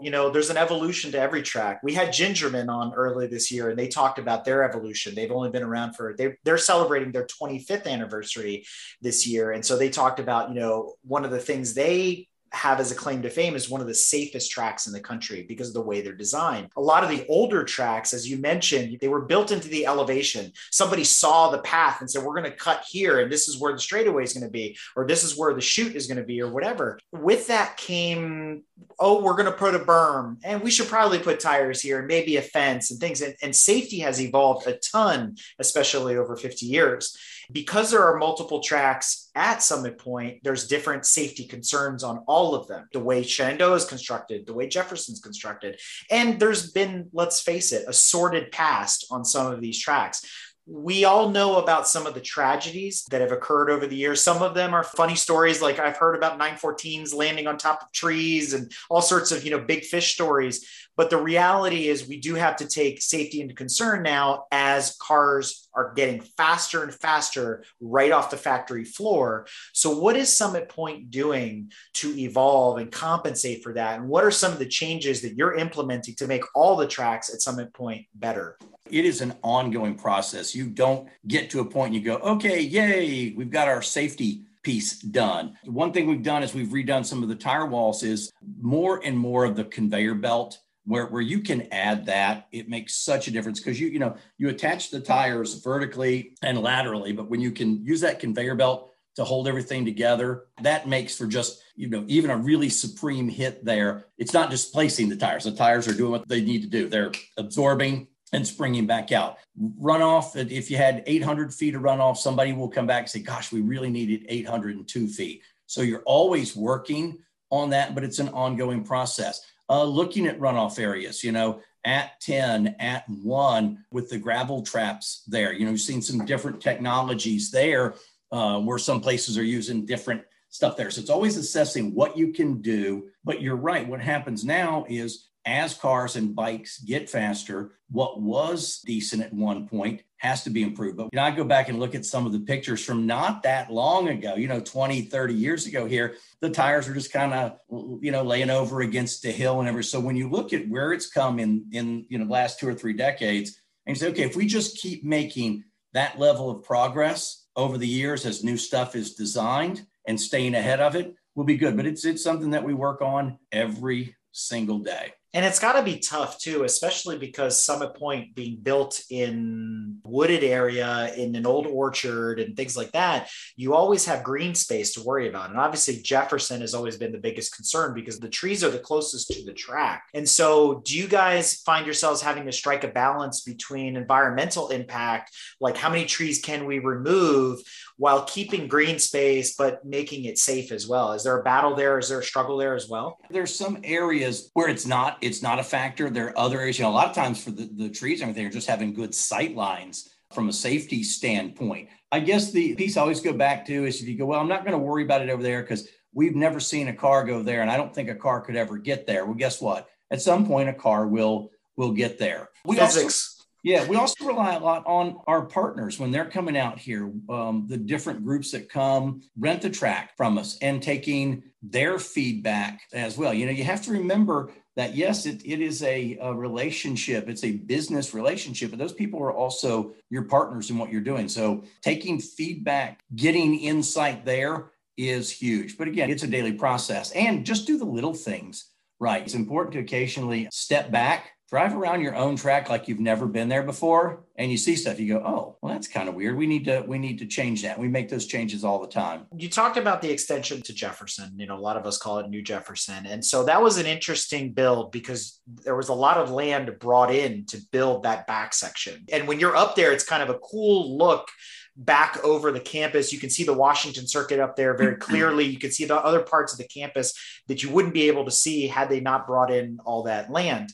You know, there's an evolution to every track. We had Gingerman on early this year, and they talked about their evolution. They've only been around for, they, they're celebrating their twenty-fifth anniversary this year. And so they talked about, you know, one of the things they have as a claim to fame is one of the safest tracks in the country because of the way they're designed. A lot of the older tracks, as you mentioned, they were built into the elevation. Somebody saw the path and said, we're going to cut here, and this is where the straightaway is going to be, or this is where the chute is going to be, or whatever. With that came, oh, we're going to put a berm, and we should probably put tires here, and maybe a fence and things. And, and safety has evolved a ton, especially over fifty years. Because there are multiple tracks at Summit Point, there's different safety concerns on all of them. The way Shenandoah is constructed, the way Jefferson's constructed, and there's been, let's face it, a sordid past on some of these tracks. We all know about some of the tragedies that have occurred over the years. Some of them are funny stories, like I've heard about nine fourteens landing on top of trees and all sorts of, you know, big fish stories. But the reality is we do have to take safety into concern now as cars are getting faster and faster right off the factory floor. So what is Summit Point doing to evolve and compensate for that? And what are some of the changes that you're implementing to make all the tracks at Summit Point better? It is an ongoing process. You don't get to a point and you go, okay, yay, we've got our safety piece done. One thing we've done is we've redone some of the tire walls is more and more of the conveyor belt where, where you can add that. It makes such a difference because you, you know, you attach the tires vertically and laterally, but when you can use that conveyor belt to hold everything together, that makes for just, you know, even a really supreme hit there. It's not displacing the tires. The tires are doing what they need to do. They're absorbing and springing back out. Runoff, if you had eight hundred feet of runoff, somebody will come back and say, gosh, we really needed eight hundred two feet. So you're always working on that, but it's an ongoing process. Uh, looking at runoff areas, you know, at ten, at one, with the gravel traps there, you know, we've seen some different technologies there uh, where some places are using different stuff there. So it's always assessing what you can do. But you're right. What happens now is as cars and bikes get faster, what was decent at one point has to be improved. But you know, I go back and look at some of the pictures from not that long ago, you know, twenty, thirty years ago here, the tires were just kind of, you know, laying over against the hill and everything. So when you look at where it's come in, in, you know, the last two or three decades, and you say, okay, if we just keep making that level of progress over the years as new stuff is designed and staying ahead of it, we'll be good. But it's it's something that we work on every single day. And it's got to be tough too, especially because Summit Point being built in wooded area in an old orchard and things like that, you always have green space to worry about. And obviously Jefferson has always been the biggest concern because the trees are the closest to the track. And so do you guys find yourselves having to strike a balance between environmental impact, like how many trees can we remove while keeping green space, but making it safe as well? Is there a battle there? Is there a struggle there as well? There's some areas where it's not It's not a factor. There are other areas, you know, a lot of times for the, the trees and everything are just having good sight lines from a safety standpoint. I guess the piece I always go back to is if you go, well, I'm not going to worry about it over there because we've never seen a car go there and I don't think a car could ever get there. Well, guess what? At some point, a car will will get there. We Physics. Also, yeah, we also rely a lot on our partners when they're coming out here, um, the different groups that come rent the track from us and taking their feedback as well. You know, you have to remember that yes, it, it is a, a relationship. It's a business relationship, but those people are also your partners in what you're doing. So taking feedback, getting insight there is huge. But again, it's a daily process and just do the little things right. It's important to occasionally step back, drive around your own track like you've never been there before, and you see stuff, you go, oh, well, that's kind of weird. We need to, we need to change that. We make those changes all the time. You talked about the extension to Jefferson. You know, a lot of us call it New Jefferson. And so that was an interesting build because there was a lot of land brought in to build that back section. And when you're up there, it's kind of a cool look back over the campus. You can see the Washington Circuit up there very clearly. You can see the other parts of the campus that you wouldn't be able to see had they not brought in all that land.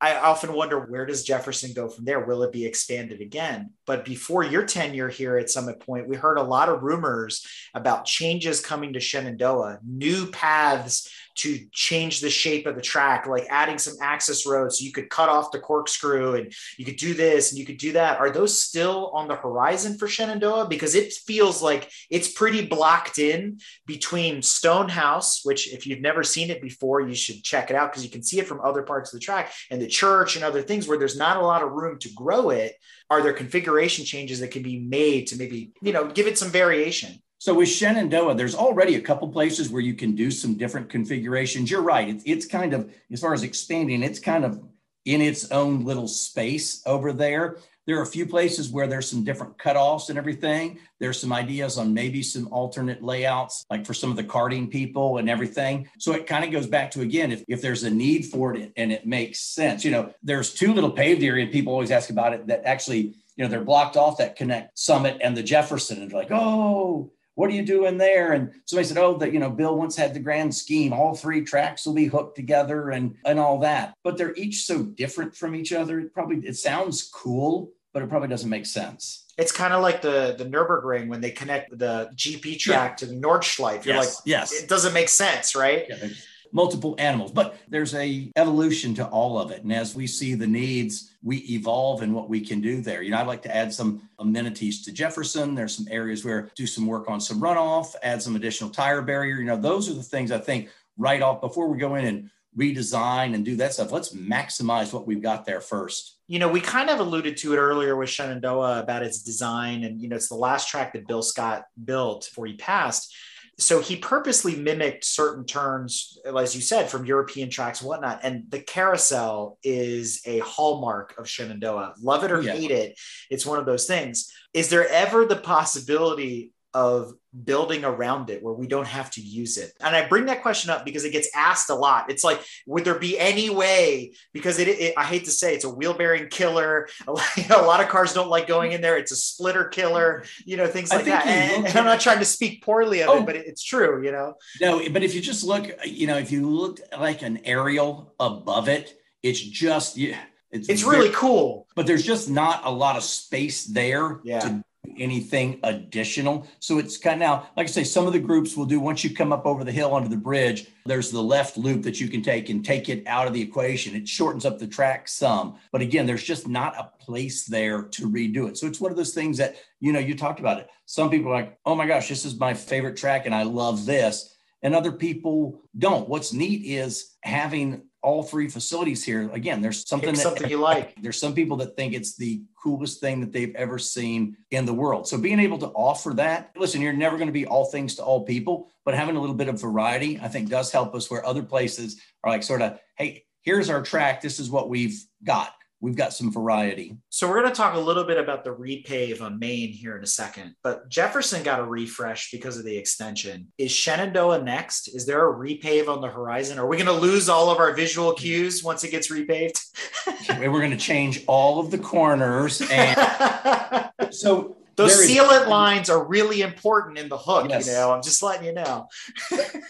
I often wonder, where does Jefferson go from there? Will it be expanded again? But before your tenure here at Summit Point, we heard a lot of rumors about changes coming to Shenandoah, new paths to change the shape of the track, like adding some access roads so you could cut off the corkscrew and you could do this and you could do that. Are those still on the horizon for Shenandoah? Because it feels like it's pretty blocked in between Stonehouse, which if you've never seen it before, you should check it out because you can see it from other parts of the track, and the church and other things where there's not a lot of room to grow it. Are there configuration changes that can be made to maybe, you know, give it some variation? So with Shenandoah, there's already a couple places where you can do some different configurations. You're right. It's, it's kind of, as far as expanding, it's kind of in its own little space over there. There are a few places where there's some different cutoffs and everything. There's some ideas on maybe some alternate layouts, like for some of the karting people and everything. So it kind of goes back to, again, if, if there's a need for it and it makes sense. You know, there's two little paved area people always ask about it that actually, you know, they're blocked off that connect Summit and the Jefferson. And they're like, oh, what are you doing there? And somebody said, oh, that, you know, Bill once had the grand scheme. All three tracks will be hooked together and, and all that. But they're each so different from each other. It probably, it sounds cool, but it probably doesn't make sense. It's kind of like the, the Nürburgring when they connect the G P track yeah. to the Nordschleife. You're yes. like, yes, it doesn't make sense, right? Yeah, multiple animals, but there's a evolution to all of it. And as we see the needs, we evolve in what we can do there. You know, I'd like to add some amenities to Jefferson. There's some areas where do some work on some runoff, add some additional tire barrier. You know, those are the things I think right off before we go in and redesign and do that stuff. Let's maximize what we've got there first. You know, we kind of alluded to it earlier with Shenandoah about its design. And, you know, it's the last track that Bill Scott built before he passed. So he purposely mimicked certain turns, as you said, from European tracks and whatnot. And the carousel is a hallmark of Shenandoah. Love it or yeah. hate it. It's one of those things. Is there ever the possibility of building around it where we don't have to use it? And I bring that question up because it gets asked a lot. It's like, would there be any way, because it, it I hate to say, it's a wheel bearing killer. A lot, you know, a lot of cars don't like going in there. It's a splitter killer, you know, things like that. And, and I'm not trying to speak poorly of oh, it, but it, it's true, you know? No, but if you just look, you know, if you look like an aerial above it, it's just, yeah, it's, it's very, really cool, but there's just not a lot of space there yeah. to anything additional. So it's kind of now, like I say, some of the groups will do, once you come up over the hill onto the bridge, there's the left loop that you can take and take it out of the equation. It shortens up the track some, but again, there's just not a place there to redo it. So it's one of those things that, you know, you talked about it. Some people are like, oh my gosh, this is my favorite track and I love this. And other people don't. What's neat is having all three facilities here. Again, there's something that, something you like. There's some people that think it's the coolest thing that they've ever seen in the world. So being able to offer that, listen, you're never going to be all things to all people, but having a little bit of variety, I think, does help us where other places are like sort of, hey, here's our track. This is what we've got. We've got some variety. So we're going to talk a little bit about the repave on Main here in a second, but Jefferson got a refresh because of the extension. Is Shenandoah next? Is there a repave on the horizon? Are we going to lose all of our visual cues once it gets repaved? We're going to change all of the corners. And so those sealant is- lines are really important in the hook. Yes. You know, I'm just letting you know.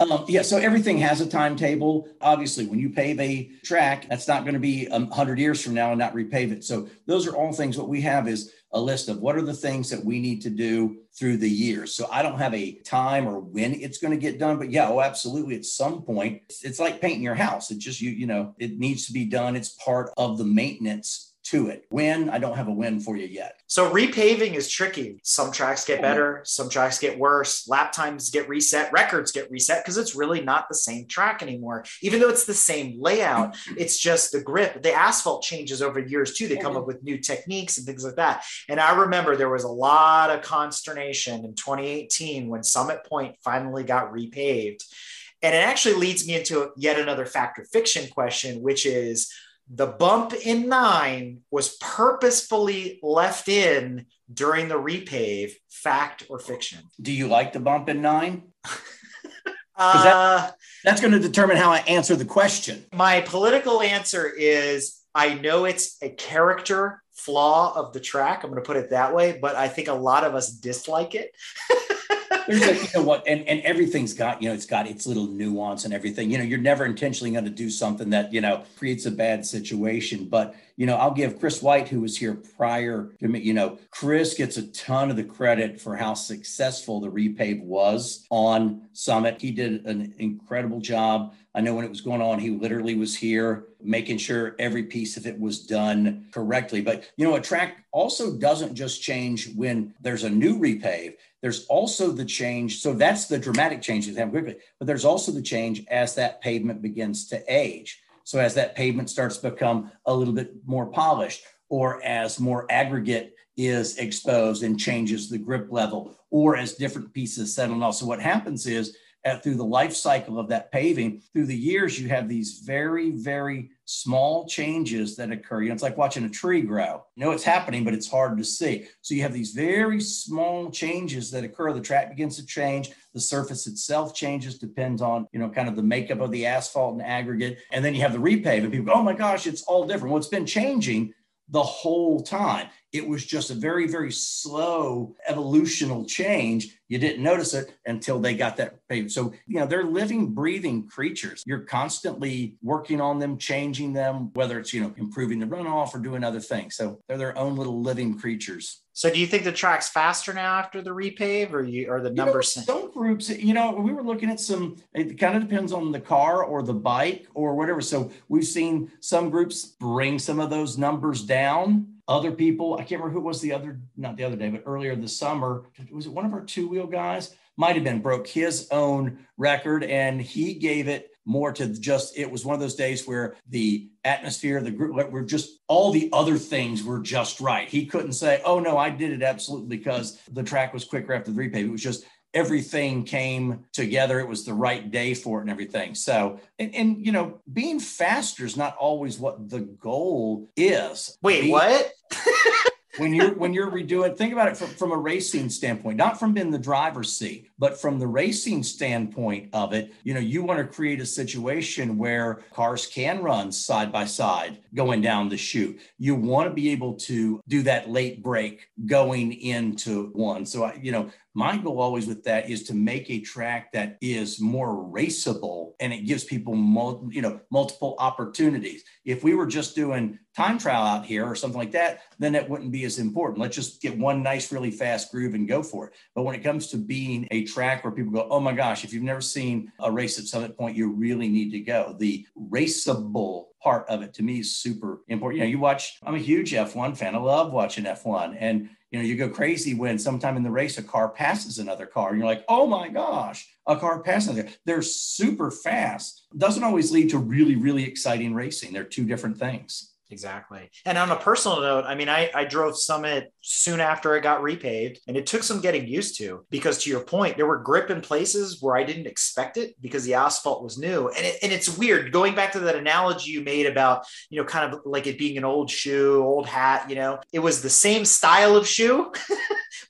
um, yeah. So everything has a timetable. Obviously, when you pave a track, that's not going to be um, one hundred years from now and not repave it. So those are all things. What we have is a list of what are the things that we need to do through the years. So I don't have a time or when it's going to get done, but yeah, oh, absolutely. At some point, it's, it's like painting your house. It just, you, you know, it needs to be done. It's part of the maintenance to it. When, I don't have a win for you yet. So repaving is tricky. Some tracks get better, some tracks get worse, lap times get reset, records get reset, because it's really not the same track anymore. Even though it's the same layout, it's just the grip. The asphalt changes over years too. They come up with new techniques and things like that. And I remember there was a lot of consternation in twenty eighteen when Summit Point finally got repaved. And it actually leads me into yet another fact or fiction question, which is, the bump in nine was purposefully left in during the repave, fact or fiction. Do you like the bump in nine? uh, that, that's going to determine how I answer the question. My political answer is, I know it's a character flaw of the track. I'm going to put it that way, but I think a lot of us dislike it. There's a, you know what, and, and everything's got, you know, it's got its little nuance and everything. You know, you're never intentionally going to do something that, you know, creates a bad situation. But, you know, I'll give Chris White, who was here prior to me, you know, Chris gets a ton of the credit for how successful the repave was on Summit. He did an incredible job. I know when it was going on, he literally was here making sure every piece of it was done correctly. But, you know, a track also doesn't just change when there's a new repave. There's also the change. So that's the dramatic change that's happening quickly. But there's also the change as that pavement begins to age. So as that pavement starts to become a little bit more polished, or as more aggregate is exposed and changes the grip level, or as different pieces settle off. So what happens is, At, through the life cycle of that paving, through the years, you have these very, very small changes that occur. You know, it's like watching a tree grow. You know, it's happening, but it's hard to see. So you have these very small changes that occur. The track begins to change. The surface itself changes, depends on, you know, kind of the makeup of the asphalt and aggregate. And then you have the repave and people go, oh my gosh, it's all different. Well, it's been changing the whole time. It was just a very, very slow evolutional change. You didn't notice it until they got that pavement. So, you know, they're living, breathing creatures. You're constantly working on them, changing them, whether it's, you know, improving the runoff or doing other things. So they're their own little living creatures. So do you think the track's faster now after the repave, or you or the numbers? You know, some groups, you know, we were looking at some, it kind of depends on the car or the bike or whatever. So we've seen some groups bring some of those numbers down. Other people, I can't remember who it was the other, not the other day, but earlier this summer, was it one of our two-wheel guys? Might have been, broke his own record, and he gave it more to just, it was one of those days where the atmosphere, the group, we're just, all the other things were just right. He couldn't say, oh no, I did it absolutely because the track was quicker after the repave. It was just, everything came together. It was the right day for it and everything. So, and, and you know, being faster is not always what the goal is. Wait, being, what? when you're when you're redoing, think about it from, from a racing standpoint, not from being the driver's seat, but from the racing standpoint of it. You know, you want to create a situation where cars can run side by side going down the chute. You want to be able to do that late break going into one. So, I, you know, My goal always with that is to make a track that is more raceable, and it gives people mul- you know, multiple opportunities. If we were just doing time trial out here or something like that, then that wouldn't be as important. Let's just get one nice, really fast groove and go for it. But when it comes to being a track where people go, oh my gosh, if you've never seen a race at Summit Point, you really need to go. The raceable part of it to me is super important. You know, you watch, I'm a huge F one fan. I love watching F one. And, you know, you go crazy when sometime in the race, a car passes another car and you're like, oh my gosh, a car passes another. They're super fast. Doesn't always lead to really, really exciting racing. They're two different things. Exactly. And on a personal note, I mean, I, I drove Summit soon after it got repaved, and it took some getting used to, because to your point, there were grip in places where I didn't expect it because the asphalt was new. And it, and it's weird going back to that analogy you made about, you know, kind of like it being an old shoe, old hat, you know, it was the same style of shoe,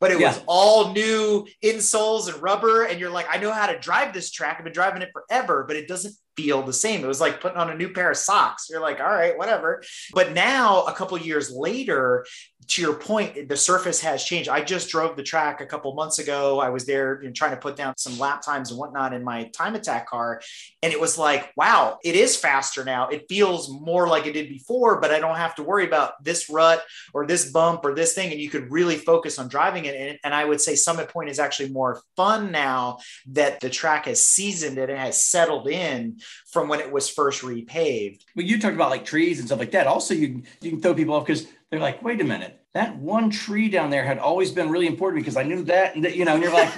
but it yeah. was all new insoles and rubber. And you're like, I know how to drive this track. I've been driving it forever, but it doesn't feel the same. It was like putting on a new pair of socks. You're like, all right, whatever. But now a couple of years later, to your point, the surface has changed. I just drove the track a couple months ago. I was there, you know, trying to put down some lap times and whatnot in my time attack car. And it was like, wow, it is faster now. It feels more like it did before, but I don't have to worry about this rut or this bump or this thing. And you could really focus on driving it. And, and I would say Summit Point is actually more fun now that the track has seasoned and it has settled in from when it was first repaved. Well, you talked about like trees and stuff like that. Also, you, you can throw people off because they're like, wait a minute, that one tree down there had always been really important because I knew that. And, you know, and you're like,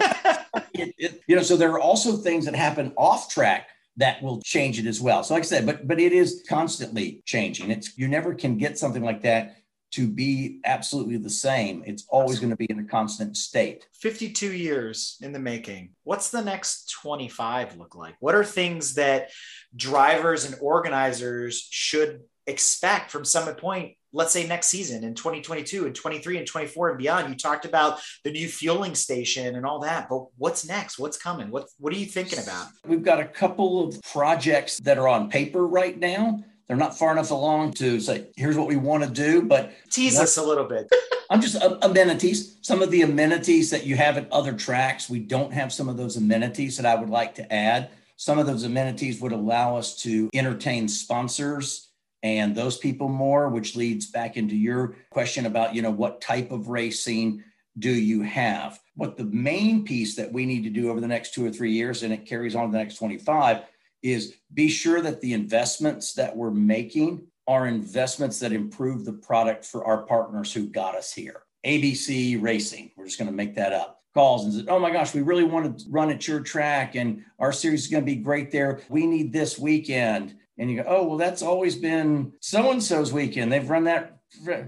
it, it, you know, so there are also things that happen off track that will change it as well. So like I said, but, but it is constantly changing. It's, you never can get something like that to be absolutely the same. It's always going to be in a constant state. fifty-two years in the making. What's the next twenty-five look like? What are things that drivers and organizers should expect from Summit Point, let's say next season in twenty twenty-two and twenty-three and twenty-four and beyond? You talked about the new fueling station and all that, but what's next? What's coming? What, what are you thinking about? We've got a couple of projects that are on paper right now. They're not far enough along to say, here's what we want to do, but tease us a little bit. I'm just uh, amenities. Some of the amenities that you have at other tracks, we don't have some of those amenities that I would like to add. Some of those amenities would allow us to entertain sponsors and those people more, which leads back into your question about, you know, what type of racing do you have? What the main piece that we need to do over the next two or three years, and it carries on to the next twenty-five, is be sure that the investments that we're making are investments that improve the product for our partners who got us here. A B C Racing, we're just going to make that up. Calls and says, oh my gosh, we really want to run at your track and our series is going to be great there. We need this weekend. And you go, oh, well, that's always been so-and-so's weekend. They've run that.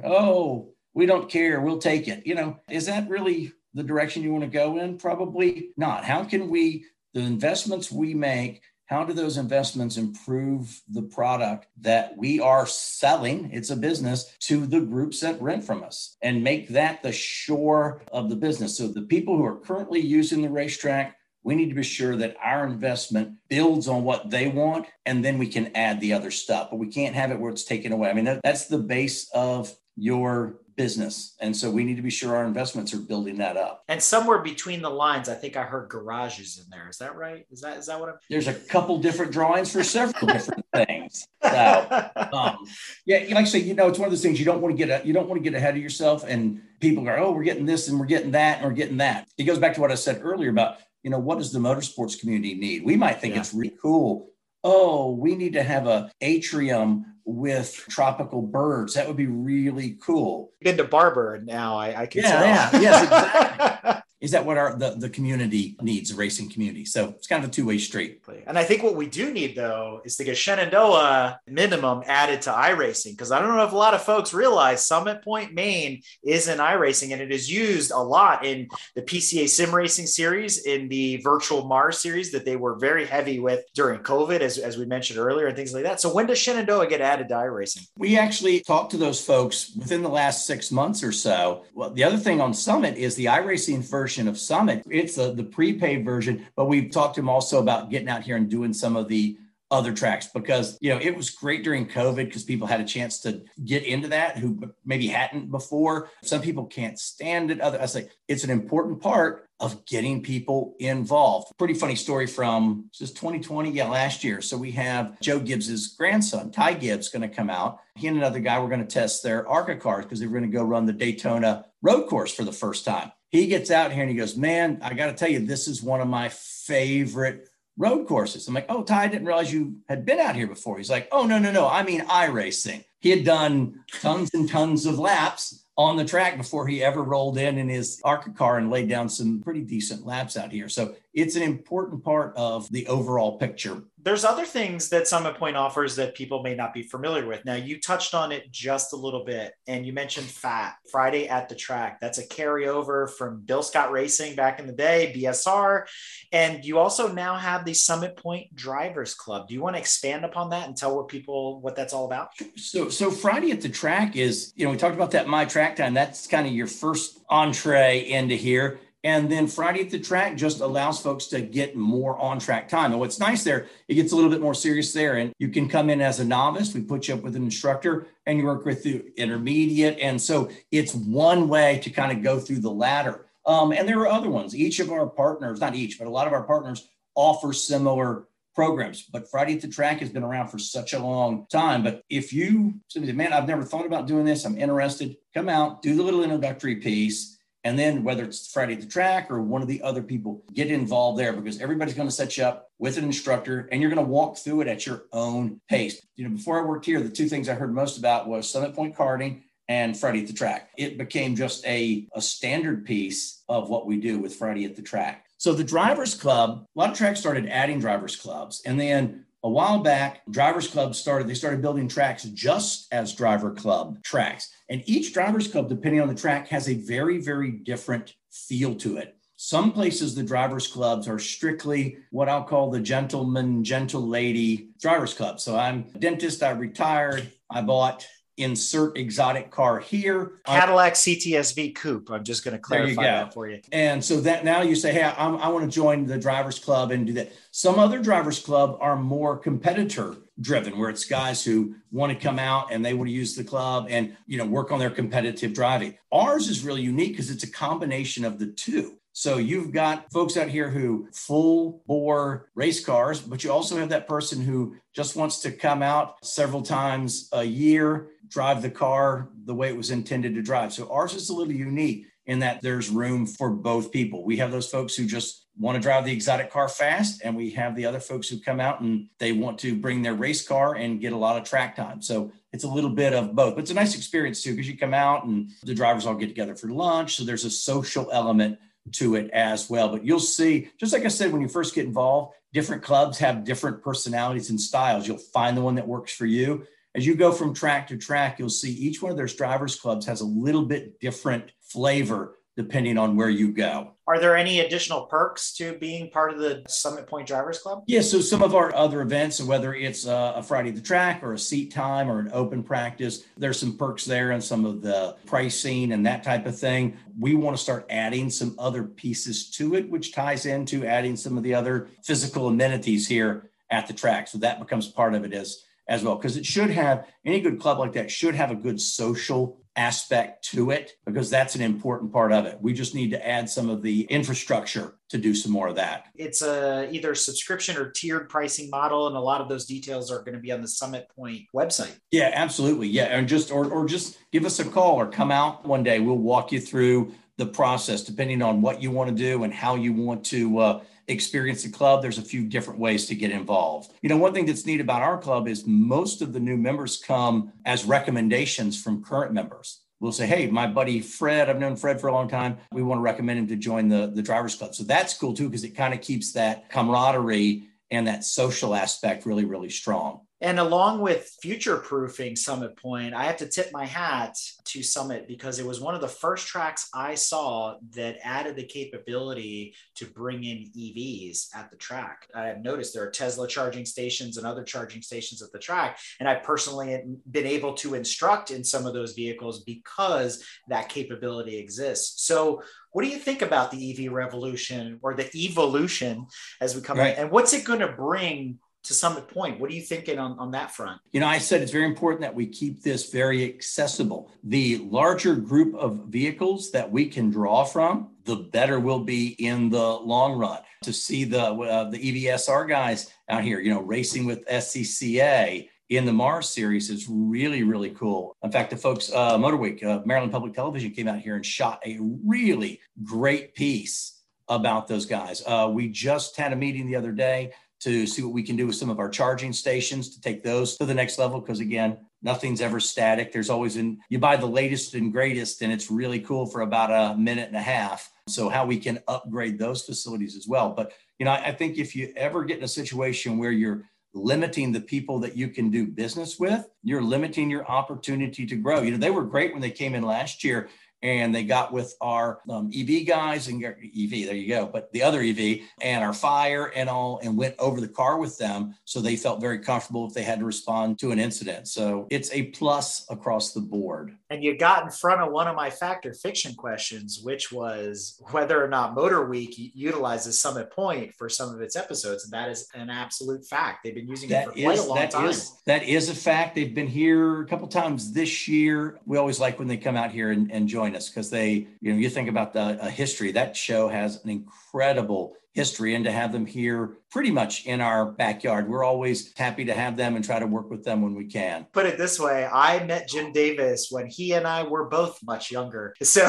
Oh, we don't care. We'll take it. You know, is that really the direction you want to go in? Probably not. How can we, the investments we make, how do those investments improve the product that we are selling? It's a business to the groups that rent from us, and make that the shore of the business. So the people who are currently using the racetrack, we need to be sure that our investment builds on what they want, and then we can add the other stuff, but we can't have it where it's taken away. I mean, that, that's the base of your business. And so we need to be sure our investments are building that up. And somewhere between the lines, I think I heard garages in there. Is that right? Is that, is that what I'm... There's a couple different drawings for several different things. So, um, yeah, like I say, you know, it's one of those things you don't want to get, you don't want to get ahead of yourself, and people go, oh, we're getting this and we're getting that and we're getting that. It goes back to what I said earlier about, you know, what does the motorsports community need? We might think yeah. it's really cool. Oh, we need to have a atrium with tropical birds. That would be really cool. Been to Barber now. I, I can yeah, tell. Yeah, yes, exactly. Is that what our the, the community needs, the racing community? So it's kind of a two-way street. And I think what we do need, though, is to get Shenandoah minimum added to iRacing, because I don't know if a lot of folks realize Summit Point, Maine is in iRacing, and it is used a lot in the P C A Sim Racing Series, in the virtual MARRS series that they were very heavy with during COVID, as, as we mentioned earlier, and things like that. So when does Shenandoah get added to iRacing? We actually talked to those folks within the last six months or so. Well, the other thing on Summit is the iRacing version of Summit. It's a, the prepaid version, but we've talked to him also about getting out here and doing some of the other tracks, because, you know, it was great during COVID because people had a chance to get into that who maybe hadn't before. Some people can't stand it. Other, I say it's an important part of getting people involved. Pretty funny story from just twenty twenty, yeah, last year. So we have Joe Gibbs's grandson, Ty Gibbs, going to come out. He and another guy were going to test their ARCA cars because they were going to go run the Daytona road course for the first time. He gets out here and he goes, man, I got to tell you, this is one of my favorite road courses. I'm like, oh, Ty, I didn't realize you had been out here before. He's like, oh, no, no, no. I mean, iRacing. He had done tons and tons of laps on the track before he ever rolled in in his ARCA car and laid down some pretty decent laps out here. So it's an important part of the overall picture. There's other things that Summit Point offers that people may not be familiar with. Now, you touched on it just a little bit, and you mentioned F A T, Friday at the Track. That's a carryover from Bill Scott Racing back in the day, B S R. And you also now have the Summit Point Drivers Club. Do you want to expand upon that and tell what people what that's all about? So, so Friday at the Track is, you know, we talked about that My Track Time. That's kind of your first entree into here. And then Friday at the Track just allows folks to get more on-track time. And what's nice there, it gets a little bit more serious there. And you can come in as a novice. We put you up with an instructor and you work with the intermediate. And so it's one way to kind of go through the ladder. Um, and there are other ones. Each of our partners, not each, but a lot of our partners offer similar programs. But Friday at the Track has been around for such a long time. But if you say, man, I've never thought about doing this, I'm interested, come out, do the little introductory piece. And then whether it's Friday at the Track or one of the other people, get involved there, because everybody's going to set you up with an instructor and you're going to walk through it at your own pace. You know, before I worked here, the two things I heard most about was Summit Point karting and Friday at the Track. It became just a, a standard piece of what we do with Friday at the Track. So the Drivers Club, a lot of tracks started adding Drivers Clubs. And then a while back, Drivers Club started, they started building tracks just as Driver Club tracks. And each Drivers Club, depending on the track, has a very, very different feel to it. Some places, the Drivers Clubs are strictly what I'll call the gentleman, gentle lady Drivers Club. So I'm a dentist, I retired, I bought, insert exotic car here. Cadillac C T S V Coupe. I'm just going to clarify that for you. And so that now you say, hey, I'm, I want to join the Drivers Club and do that. Some other Drivers Club are more competitor driven, where it's guys who want to come out and they want to use the club and, you know, work on their competitive driving. Ours is really unique because it's a combination of the two. So you've got folks out here who full bore race cars, but you also have that person who just wants to come out several times a year, drive the car the way it was intended to drive. So ours is a little unique in that there's room for both people. We have those folks who just want to drive the exotic car fast, and we have the other folks who come out and they want to bring their race car and get a lot of track time. So it's a little bit of both, but it's a nice experience too, because you come out and the drivers all get together for lunch. So there's a social element to it as well. But you'll see, just like I said, when you first get involved, different clubs have different personalities and styles. You'll find the one that works for you. As you go from track to track, you'll see each one of their drivers' clubs has a little bit different flavor depending on where you go. Are there any additional perks to being part of the Summit Point Drivers Club? Yeah, so some of our other events, whether it's a Friday at the Track or a seat time or an open practice, there's some perks there and some of the pricing and that type of thing. We want to start adding some other pieces to it, which ties into adding some of the other physical amenities here at the track. So that becomes part of it as as well, because it should have, any good club like that should have a good social aspect to it, because that's an important part of it. We just need to add some of the infrastructure to do some more of that. It's a either subscription or tiered pricing model, and a lot of those details are going to be on the Summit Point website. Yeah, absolutely. Yeah, and just or or just give us a call or come out one day. We'll walk you through the process, depending on what you want to do and how you want to uh, experience the club. There's a few different ways to get involved. You know, one thing that's neat about our club is most of the new members come as recommendations from current members. We'll say, hey, my buddy Fred, I've known Fred for a long time. We want to recommend him to join the, the Drivers Club. So that's cool too, because it kind of keeps that camaraderie and that social aspect really, really strong. And along with future-proofing Summit Point, I have to tip my hat to Summit, because it was one of the first tracks I saw that added the capability to bring in E Vs at the track. I have noticed there are Tesla charging stations and other charging stations at the track, and I've personally been able to instruct in some of those vehicles because that capability exists. So what do you think about the E V revolution, or the evolution as we come in? Right. And what's it going to bring to Summit Point. What are you thinking on, on that front? You know, I said it's very important that we keep this very accessible. The larger group of vehicles that we can draw from, the better we'll be in the long run. To see the uh, the E V S R guys out here, you know, racing with S C C A in the MARRS series is really, really cool. In fact, the folks, uh, Motorweek, uh, Maryland Public Television came out here and shot a really great piece about those guys. Uh, we just had a meeting the other day to see what we can do with some of our charging stations to take those to the next level. Because again, nothing's ever static. There's always in, you buy the latest and greatest, and it's really cool for about a minute and a half. So how we can upgrade those facilities as well. But, you know, I, I think if you ever get in a situation where you're limiting the people that you can do business with, you're limiting your opportunity to grow. You know, they were great when they came in last year and they got with our um, E V guys and EV, there you go, but the other E V and our fire and all, and went over the car with them. So they felt very comfortable if they had to respond to an incident. So it's a plus across the board. And you got in front of one of my factor fiction questions, which was whether or not Motor Week utilizes Summit Point for some of its episodes. And that is an absolute fact. They've been using that it for is, quite a long that time. Is, that is a fact. They've been here a couple times this year. We always like when they come out here and, and join us, because they, you know, you think about the uh, history, that show has an incredible history, and to have them here pretty much in our backyard, we're always happy to have them and try to work with them when we can. Put it this way, I met Jim Davis when he and I were both much younger. So,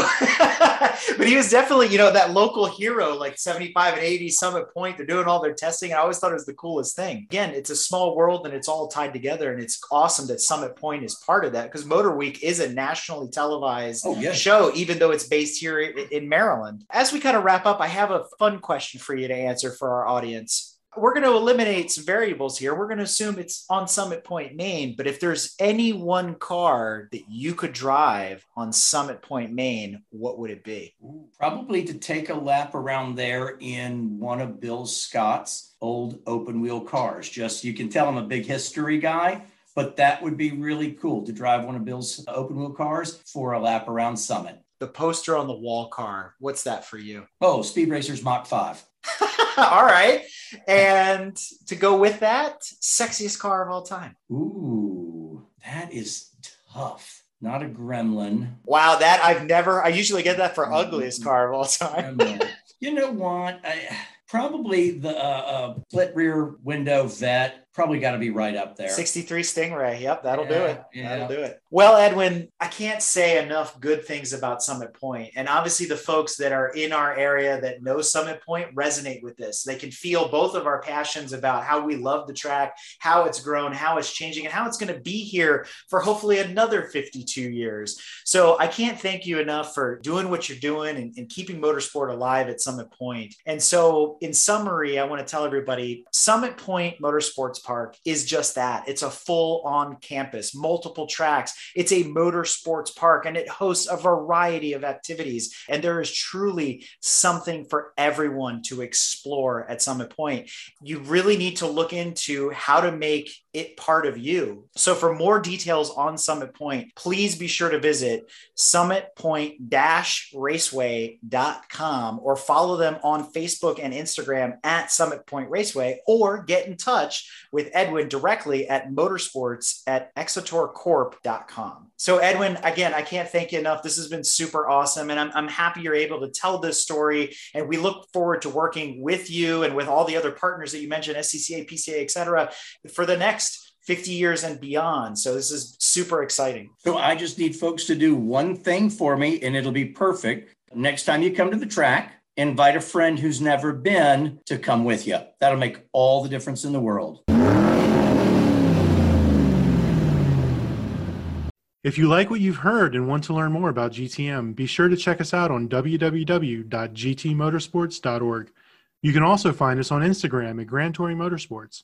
but he was definitely, you know, that local hero, like seventy-five and eighty Summit Point, they're doing all their testing. And I always thought it was the coolest thing. Again, it's a small world and it's all tied together. And it's awesome that Summit Point is part of that, because Motor Week is a nationally televised oh, yes. show, even though it's based here in Maryland. As we kind of wrap up, I have a fun question for you to answer for our audience. We're going to eliminate some variables here. We're going to assume it's on Summit Point, Maine, but if there's any one car that you could drive on Summit Point, Maine, what would it be? Probably to take a lap around there in one of Bill Scott's old open wheel cars. Just, you can tell I'm a big history guy, but that would be really cool to drive one of Bill's open wheel cars for a lap around Summit. The poster on the wall car, what's that for you? Oh, Speed Racer's Mach five. All right. And to go with that, sexiest car of all time. Ooh, that is tough. Not a Gremlin. Wow, that I've never, I usually get that for mm-hmm. ugliest car of all time. You know what? I, probably the uh, uh, split rear window Vet. Probably got to be right up there. sixty-three Stingray. Yep, that'll yeah, do it. Yeah. That'll do it. Well, Edwin, I can't say enough good things about Summit Point. And obviously the folks that are in our area that know Summit Point resonate with this. They can feel both of our passions about how we love the track, how it's grown, how it's changing, and how it's going to be here for hopefully another fifty-two years. So I can't thank you enough for doing what you're doing and, and keeping motorsport alive at Summit Point. And so in summary, I want to tell everybody, Summit Point Motorsports Park is just that. It's a full on campus, multiple tracks. It's a motorsports park and it hosts a variety of activities. And there is truly something for everyone to explore at Summit Point. You really need to look into how to make it part of you. So for more details on Summit Point, please be sure to visit summit point dash raceway dot com or follow them on Facebook and Instagram at Summit Point Raceway, or get in touch with Edwin directly at motorsports at exeter corp dot com. So Edwin, again, I can't thank you enough. This has been super awesome. And I'm, I'm happy you're able to tell this story. And we look forward to working with you and with all the other partners that you mentioned, S C C A, P C A, et cetera, for the next fifty years and beyond. So this is super exciting. So I just need folks to do one thing for me and it'll be perfect. Next time you come to the track, invite a friend who's never been to come with you. That'll make all the difference in the world. If you like what you've heard and want to learn more about G T M, be sure to check us out on w w w dot g t motorsports dot org. You can also find us on Instagram at Grand Touring Motorsports.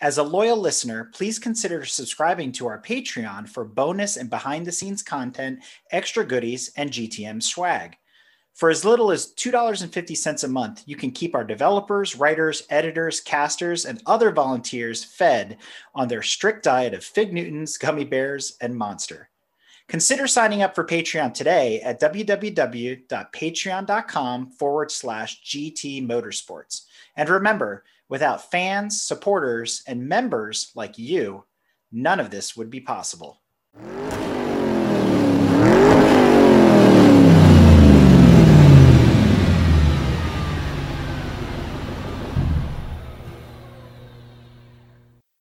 As a loyal listener, please consider subscribing to our Patreon for bonus and behind-the-scenes content, extra goodies, and G T M swag. For as little as two dollars and fifty cents a month, you can keep our developers, writers, editors, casters, and other volunteers fed on their strict diet of Fig Newtons, gummy bears, and Monster. Consider signing up for Patreon today at www.patreon.com forward slash GT Motorsports. And remember, without fans, supporters, and members like you, none of this would be possible.